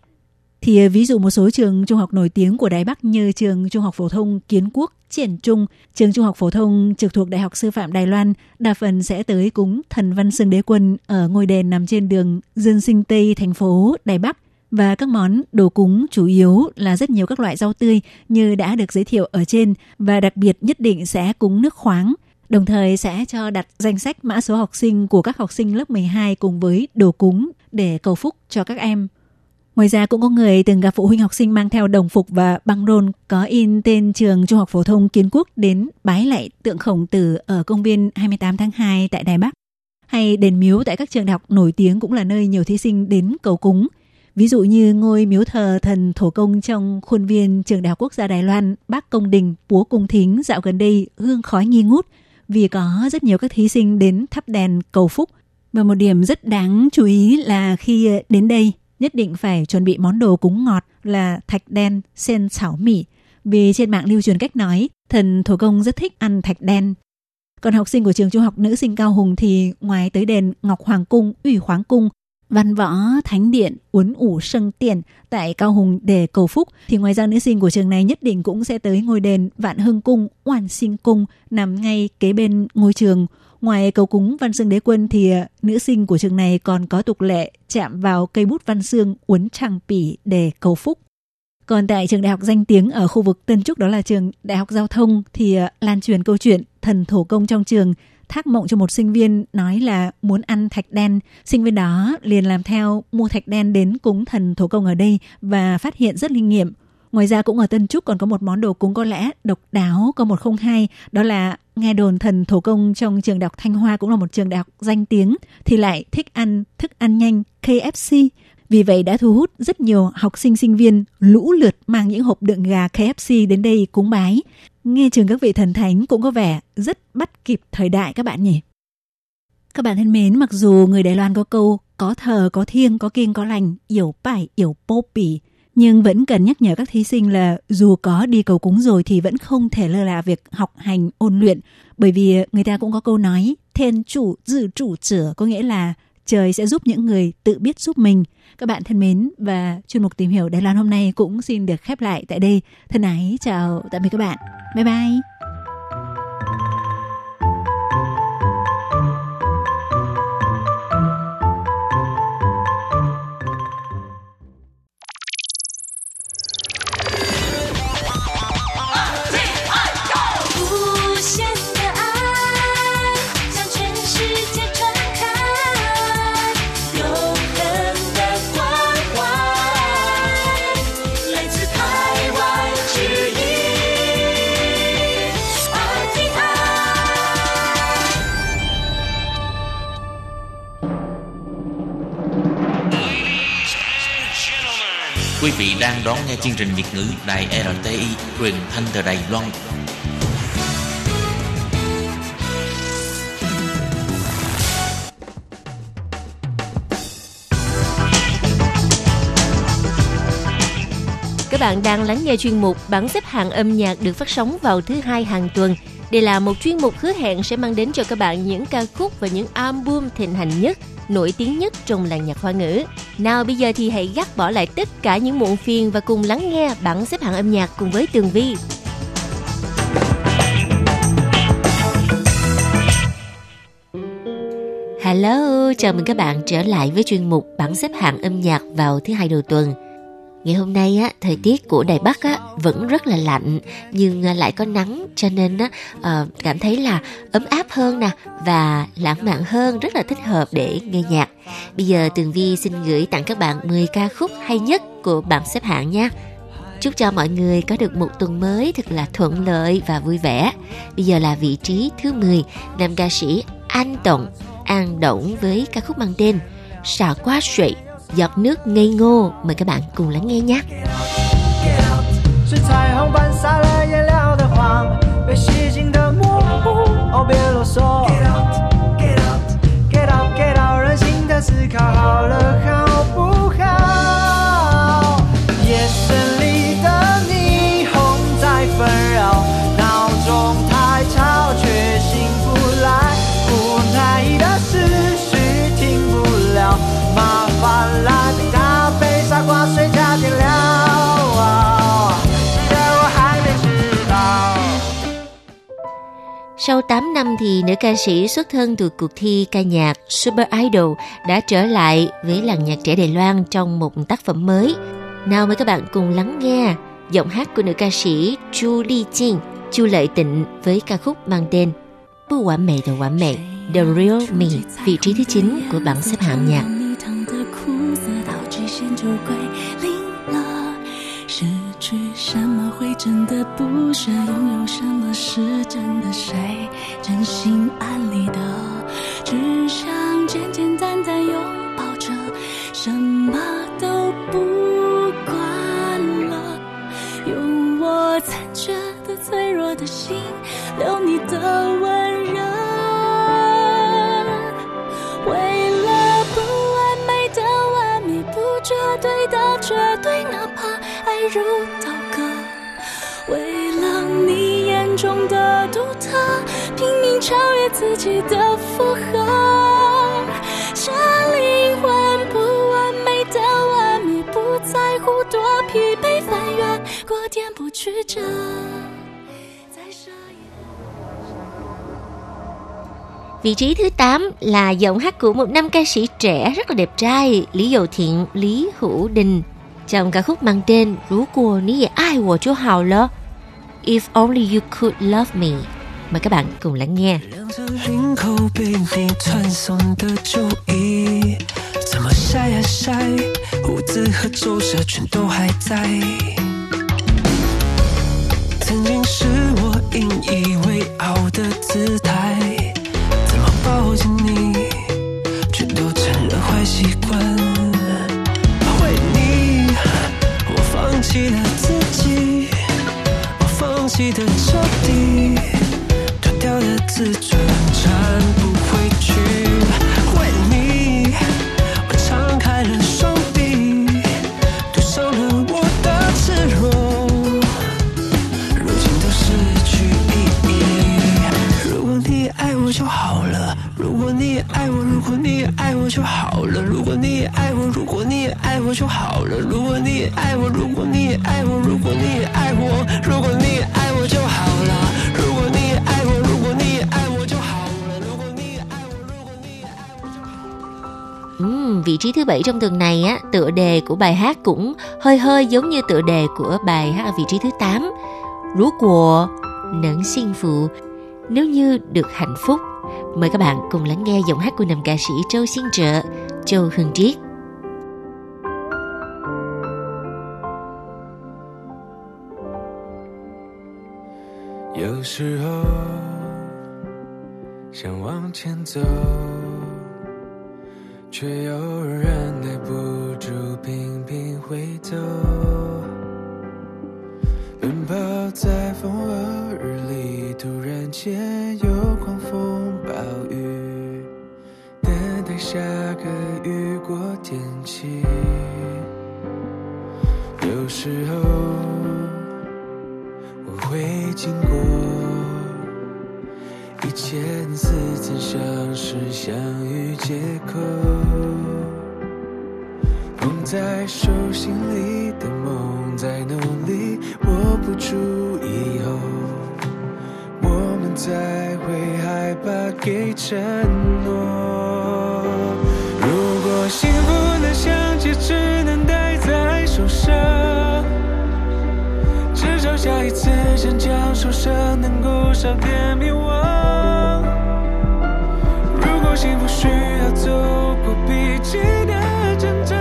Thì ví dụ một số trường trung học nổi tiếng của Đài Bắc như trường trung học phổ thông Kiến Quốc, Triển Trung, trường trung học phổ thông trực thuộc Đại học Sư phạm Đài Loan đa phần sẽ tới cúng thần Văn Xương Đế Quân ở ngôi đền nằm trên đường Dân Sinh Tây, thành phố Đài Bắc. Và các món đồ cúng chủ yếu là rất nhiều các loại rau tươi như đã được giới thiệu ở trên, và đặc biệt nhất định sẽ cúng nước khoáng. Đồng thời sẽ cho đặt danh sách mã số học sinh của các học sinh lớp 12 cùng với đồ cúng để cầu phúc cho các em. Ngoài ra cũng có người từng gặp phụ huynh học sinh mang theo đồng phục và băng rôn có in tên trường trung học phổ thông Kiến Quốc đến bái lạy tượng Khổng Tử ở công viên 28 tháng 2 tại Đài Bắc. Hay đền miếu tại các trường đại học nổi tiếng cũng là nơi nhiều thí sinh đến cầu cúng. Ví dụ như ngôi miếu thờ thần thổ công trong khuôn viên trường Đại học Quốc gia Đài Loan, Bắc Công Đình, Búa Cung Thính dạo gần đây hương khói nghi ngút vì có rất nhiều các thí sinh đến thắp đèn cầu phúc. Và một điểm rất đáng chú ý là khi đến đây nhất định phải chuẩn bị món đồ cúng ngọt là thạch đen sen chảo mì, vì trên mạng lưu truyền cách nói thần thổ công rất thích ăn thạch đen. Còn học sinh của trường trung học nữ sinh Cao Hùng thì ngoài tới đền Ngọc Hoàng Cung, Ủy Khoáng Cung, Văn Võ Thánh Điện, Uốn Ủ Sân Tiền tại Cao Hùng để cầu phúc, thì ngoài ra nữ sinh của trường này nhất định cũng sẽ tới ngôi đền Vạn Hưng Cung, Hoàn Sinh Cung nằm ngay kế bên ngôi trường. Ngoài cầu cúng Văn Xương Đế Quân thì nữ sinh của trường này còn có tục lệ chạm vào cây bút Văn Xương Uốn Trăng Tỉ để cầu phúc. Còn tại trường đại học danh tiếng ở khu vực Tân Trúc, đó là trường Đại học Giao thông, thì lan truyền câu chuyện thần thổ công trong trường thác mộng cho một sinh viên nói là muốn ăn thạch đen. Sinh viên đó liền làm theo, mua thạch đen đến cúng thần thổ công ở đây và phát hiện rất linh nghiệm. Ngoài ra cũng ở Tân Trúc còn có một món đồ cúng có lẽ độc đáo có 102, đó là nghe đồn thần thổ công trong trường Đại học Thanh Hoa, cũng là một trường đại học danh tiếng, thì lại thích ăn thức ăn nhanh KFC. Vì vậy đã thu hút rất nhiều học sinh sinh viên lũ lượt mang những hộp đựng gà KFC đến đây cúng bái. Nghe trường các vị thần thánh cũng có vẻ rất bắt kịp thời đại các bạn nhỉ. Các bạn thân mến, mặc dù người Đài Loan có câu có thờ, có thiêng, có kiêng, có lành, yểu bài, yểu bô bỉ, nhưng vẫn cần nhắc nhở các thí sinh là dù có đi cầu cúng rồi thì vẫn không thể lơ là việc học hành ôn luyện, bởi vì người ta cũng có câu nói thiên chủ dự chủ trở, có nghĩa là trời sẽ giúp những người tự biết giúp mình. Các bạn thân mến, và chuyên mục Tìm hiểu Đài Loan hôm nay cũng xin được khép lại tại đây. Thân ái chào tạm biệt các bạn. Bye bye. Quý vị đang đón nghe chương trình Việt ngữ Đài RTI truyền thanh từ Đài Loan. Các bạn đang lắng nghe chuyên mục bảng xếp hạng âm nhạc được phát sóng vào thứ Hai hàng tuần. Đây là một chuyên mục hứa hẹn sẽ mang đến cho các bạn những ca khúc và những album thịnh hành nhất, nổi tiếng nhất trong làng nhạc Hoa ngữ. Nào bây giờ thì hãy gác bỏ lại tất cả những muộn phiền và cùng lắng nghe bảng xếp hạng âm nhạc cùng với Tường Vi. Hello, chào mừng các bạn trở lại với chuyên mục bảng xếp hạng âm nhạc vào thứ Hai đầu tuần. Ngày hôm nay á, thời tiết của Đài Bắc á, vẫn rất là lạnh nhưng lại có nắng, cho nên á, cảm thấy là ấm áp hơn nè và lãng mạn hơn, rất là thích hợp để nghe nhạc. Bây giờ Tường Vi xin gửi tặng các bạn 10 ca khúc hay nhất của bảng xếp hạng nha. Chúc cho mọi người có được một tuần mới thật là thuận lợi và vui vẻ. Bây giờ là vị trí thứ 10, nam ca sĩ Anh Tùng An Đổng với ca khúc mang tên Xả Quá Sụy, giọt nước ngây ngô. Mời các bạn cùng lắng nghe nhé. Sau 8 năm thì nữ ca sĩ xuất thân từ cuộc thi ca nhạc Super Idol đã trở lại với làng nhạc trẻ Đài Loan trong một tác phẩm mới. Nào mời các bạn cùng lắng nghe giọng hát của nữ ca sĩ Chu Lệ Tịnh với ca khúc mang tên Bù Hoàn Mệ Đồ Hoàn Mệ, The Real Me, vị trí thứ 9 của bảng xếp hạng nhạc. 是真的不舍， 拥有什么是真的谁， 真心安理得， 只想简简单单拥抱着， 什么都不管了， 用我残缺的脆弱的心， 留你的温柔， 为了不完美的完美， 不绝对的绝对， 哪怕爱如刀， 为了你眼中的独特， 拼命超越自己的负荷， 是灵魂不完美的完美， 不在乎多疲惫， 翻越过颠簸曲折。 Vị trí thứ 8 là giọng hát của một nam ca sĩ trẻ rất là đẹp trai, Lý Dầu Thiện, Lý Hữu Đình, trong ca khúc mang tên Rú Cua Ní Dạy Ai Của Chú Hào Lơ, If Only You Could Love Me. Mời các bạn cùng lắng nghe. Vị trí thứ 7 trong tuần này á, tựa đề của bài hát cũng hơi giống như tựa đề của bài hát ở vị trí thứ 8, Rú Của Nẫn Sinh Phụ, nếu như được hạnh phúc. Mời các bạn cùng lắng nghe giọng hát của nam ca sĩ Châu Xin Trợ, Châu Hưng Triết. 旧，奔跑在风和日丽，突然间有狂风暴雨，等待下个雨过天气。有时候我会经过，一千次曾相识相遇借口。梦在手心里的梦在努力，我不注意后我们才会害怕给承诺。如果幸福能相见，只能戴在手上，至少下一次想将手上能够少点迷惘。如果幸福需要走过必经的挣扎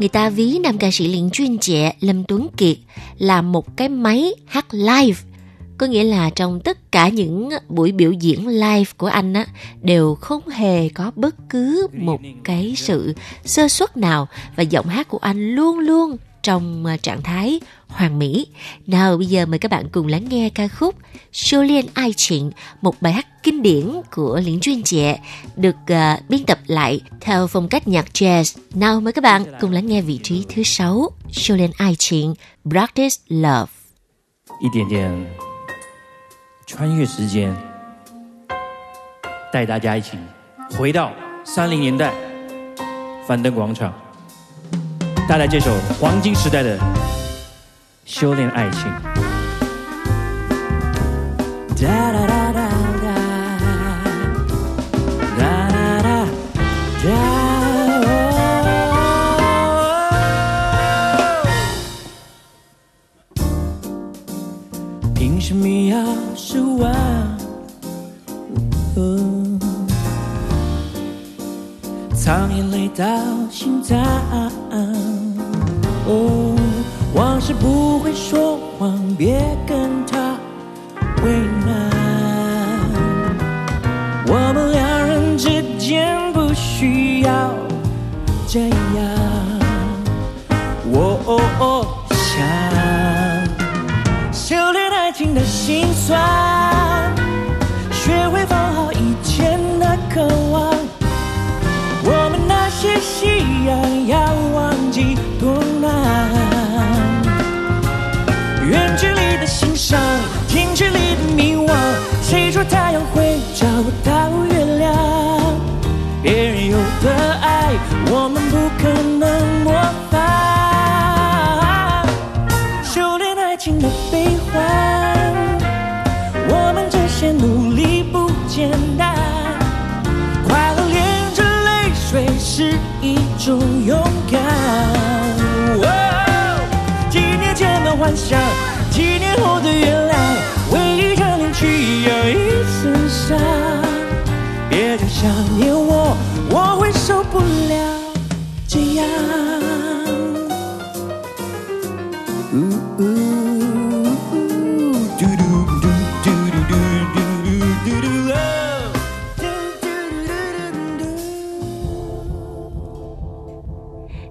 ，người ta ví nam ca sĩ Liên Chuyên Trẻ Lâm Tuấn Kiệt là một cái máy hát live. Có nghĩa là trong tất cả những buổi biểu diễn live của anh á, đều không hề có bất cứ một cái sự sơ suất nào, và giọng hát của anh luôn luôn trong trạng thái hoàn mỹ. Nào bây giờ mời các bạn cùng lắng nghe ca khúc Sơ Liên Ai Chuyện, một bài hát kinh điển của Liên Chuyên Trẻ, được biên tập lại theo phong cách nhạc jazz. Nào mời các bạn cùng lắng nghe vị trí thứ 6, Sơ Liên Ai Chuyện, Practice Love. 一点点穿越时间， 带大家一起回到30年代 翻登广场， 带来这首黄金时代的修炼爱情。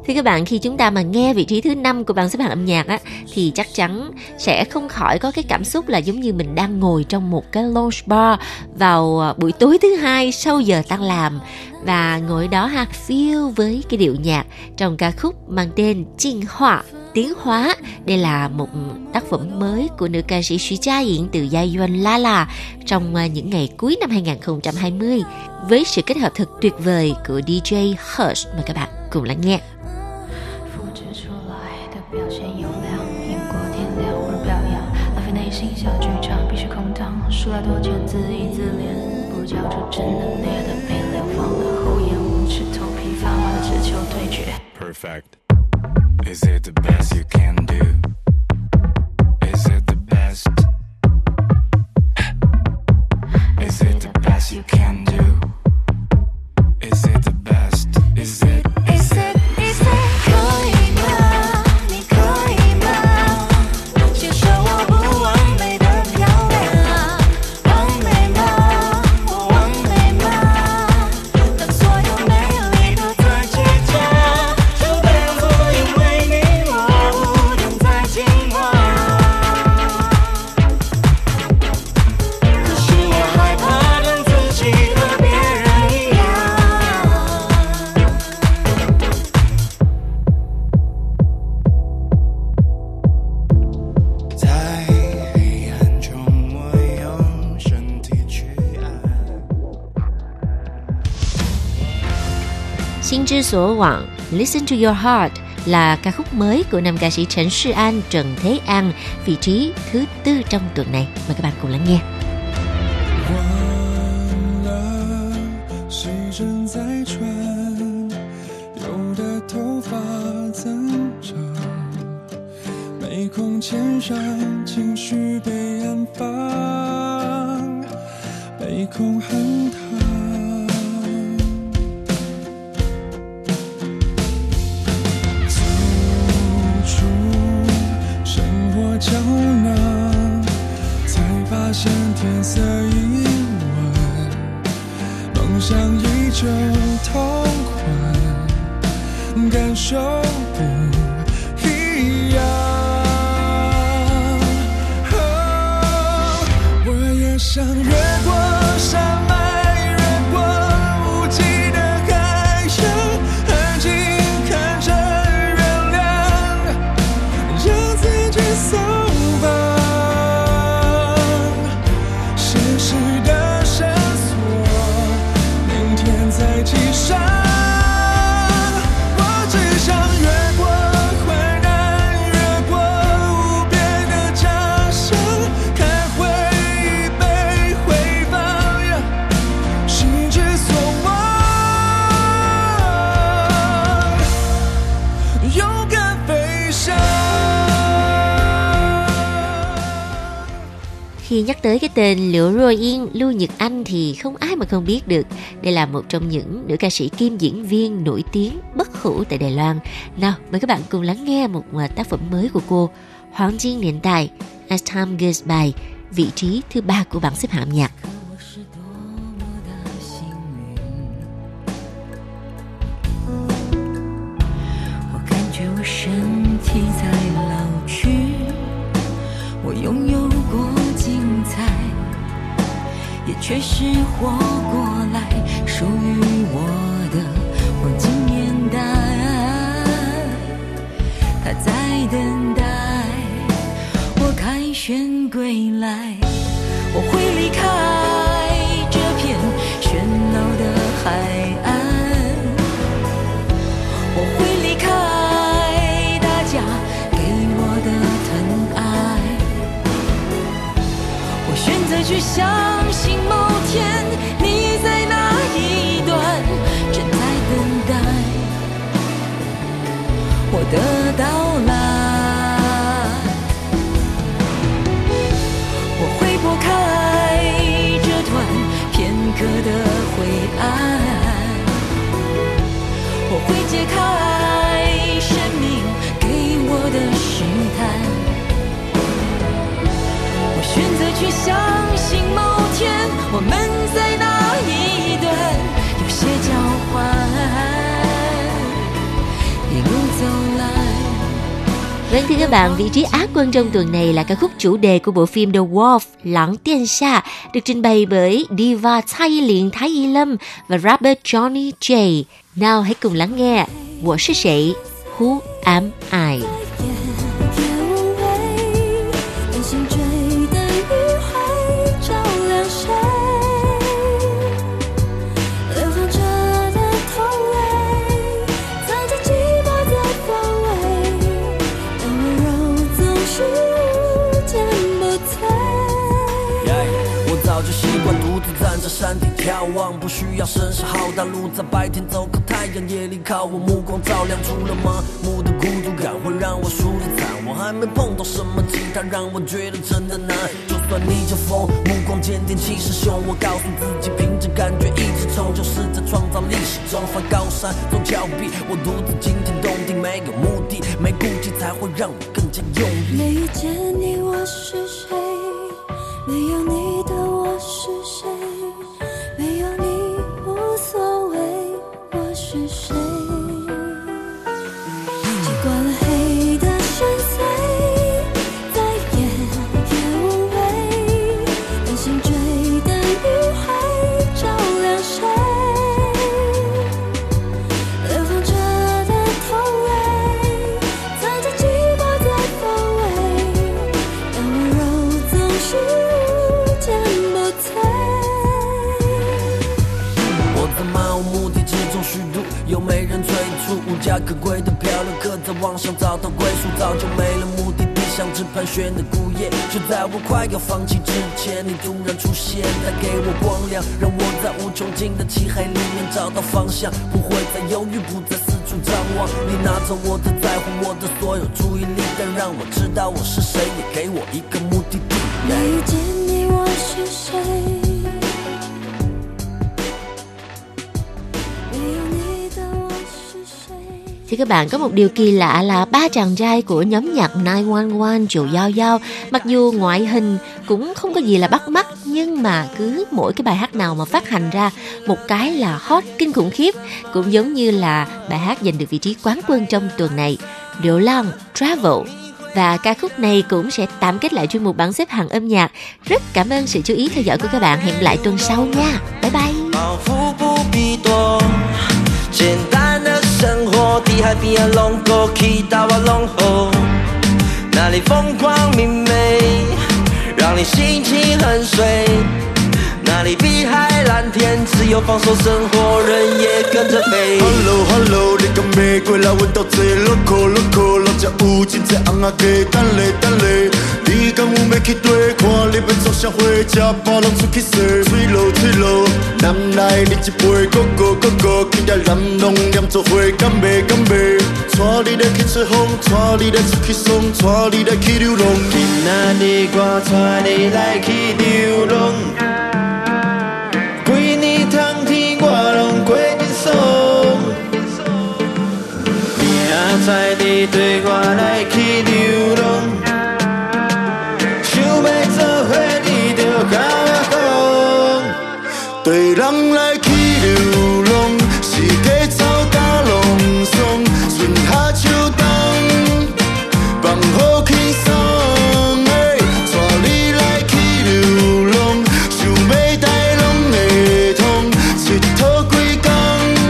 Thưa các bạn, khi chúng ta mà nghe vị trí thứ 5 của bảng xếp hạng âm nhạc á, thì chắc chắn sẽ không khỏi có cái cảm xúc là giống như mình đang ngồi trong một cái lounge bar vào buổi tối thứ 2 sau giờ tan làm, và ngồi đó hát phiêu với cái điệu nhạc trong ca khúc mang tên Trinh Họa, Tiến Hóa. Đây là một tác phẩm mới của nữ ca sĩ Thúy Anh từ Giai Doan La La trong những ngày cuối năm 2020, với sự kết hợp thật tuyệt vời của DJ Hersh. Mời các bạn cùng lắng nghe. 表现优良，艳过天亮而飘扬，浪费内心小剧场必须空荡，输来多钱自以自怜，不如 Perfect. Is it the best you can do? Is it the best? Is it the best you can do? Is it the best? Is it? Is it? Is it? Số Hoàng, Listen to Your Heart là ca khúc mới của nam ca sĩ Trần Sư An, Trần Thế An, vị trí thứ tư trong tuần này. Mời các bạn cùng lắng nghe. Khi nhắc tới cái tên Liễu Rồi Yên, Lưu Nhật Anh thì không ai mà không biết được. Đây là một trong những nữ ca sĩ kiêm diễn viên nổi tiếng bất hủ tại Đài Loan. Nào, mời các bạn cùng lắng nghe một tác phẩm mới của cô, Hoàng Trinh Niên Đại, As Time Goes By, vị trí thứ 3 của bảng xếp hạng nhạc. Vâng thưa các bạn, vị trí á quân trong tuần này là ca khúc chủ đề của bộ phim The Wolf Lãng Tiên Sa, được trình bày bởi diva Thái Liên Thái Y Lâm và rapper Johnny J. Nào hãy cùng lắng nghe Wo Shi Shui, Who Am I. 望不需要声势浩大，路在白天走，靠太阳，夜里靠我，目光照亮出了麻木的孤独感，会让我输得惨。我还没碰到什么其他让我觉得真的难，就算逆着风，目光坚定气势汹，我告诉自己凭着感觉一直冲，就是在创造历史，中翻高山走峭壁，我独自惊天动地，没有目的，没顾忌才会让我更加用力。没遇见你我是谁，没有你的我是谁，没有你无所谓我是谁，只过了黑的深邃，再也也无畏，担心追的余晖照亮谁，流淌着的痛泪，藏着寂寞在风味，但温柔总是有没人催促，无家可归的漂流客在网上找到归宿，早就没了目的地，像只盘旋的孤雁。就在我快要放弃之前，你突然出现，带给我光亮，让我在无穷尽的漆黑里面找到方向，不会再犹豫，不再四处张望。你拿走我的在乎，我的所有注意力，但让我知道我是谁，也给我一个目的地。没遇见你我是谁，thì các bạn có một điều kỳ lạ là ba chàng trai của nhóm nhạc 911 Triệu Giao Giao, mặc dù ngoại hình cũng không có gì là bắt mắt, nhưng mà cứ mỗi cái bài hát nào mà phát hành ra một cái là hot kinh khủng khiếp, cũng giống như là bài hát giành được vị trí quán quân trong tuần này, Rượu Long Travel. Và ca khúc này cũng sẽ tạm kết lại chuyên mục bảng xếp hạng âm nhạc. Rất cảm ơn sự chú ý theo dõi của các bạn. Hẹn lại tuần sau nha. Bye bye. 有真侪红仔鸡等咧等咧，你敢有要去对？看你要做啥货，吃饱拢出去踅，水路水路，南来你一杯，哥哥哥哥，去遐南拢念做伙，敢袂敢袂？带你来去吹风，带你来出去爽，带你来去流浪。今仔日我带你来去流浪，几年冬天我拢过真爽。在你对我来去流浪，想要做伙你就甲我讲，对人来去流浪，是地走甲浪爽，春夏秋冬，放好轻松，带你来去流浪，想要代拢会通，一套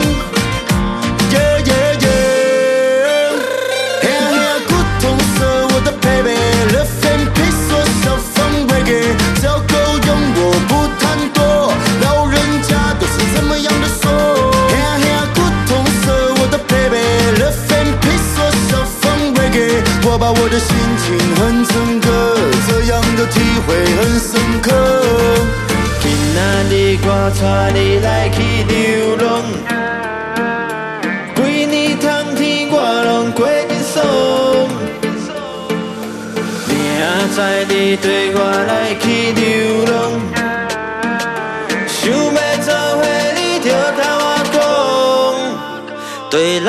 几工。我把我的心情哼成歌，这样的体会很深刻。今仔日我带你来去流浪，几年冬天我拢过真爽。明仔载你对我来去流浪，想要做伙你就甲我讲，对咱。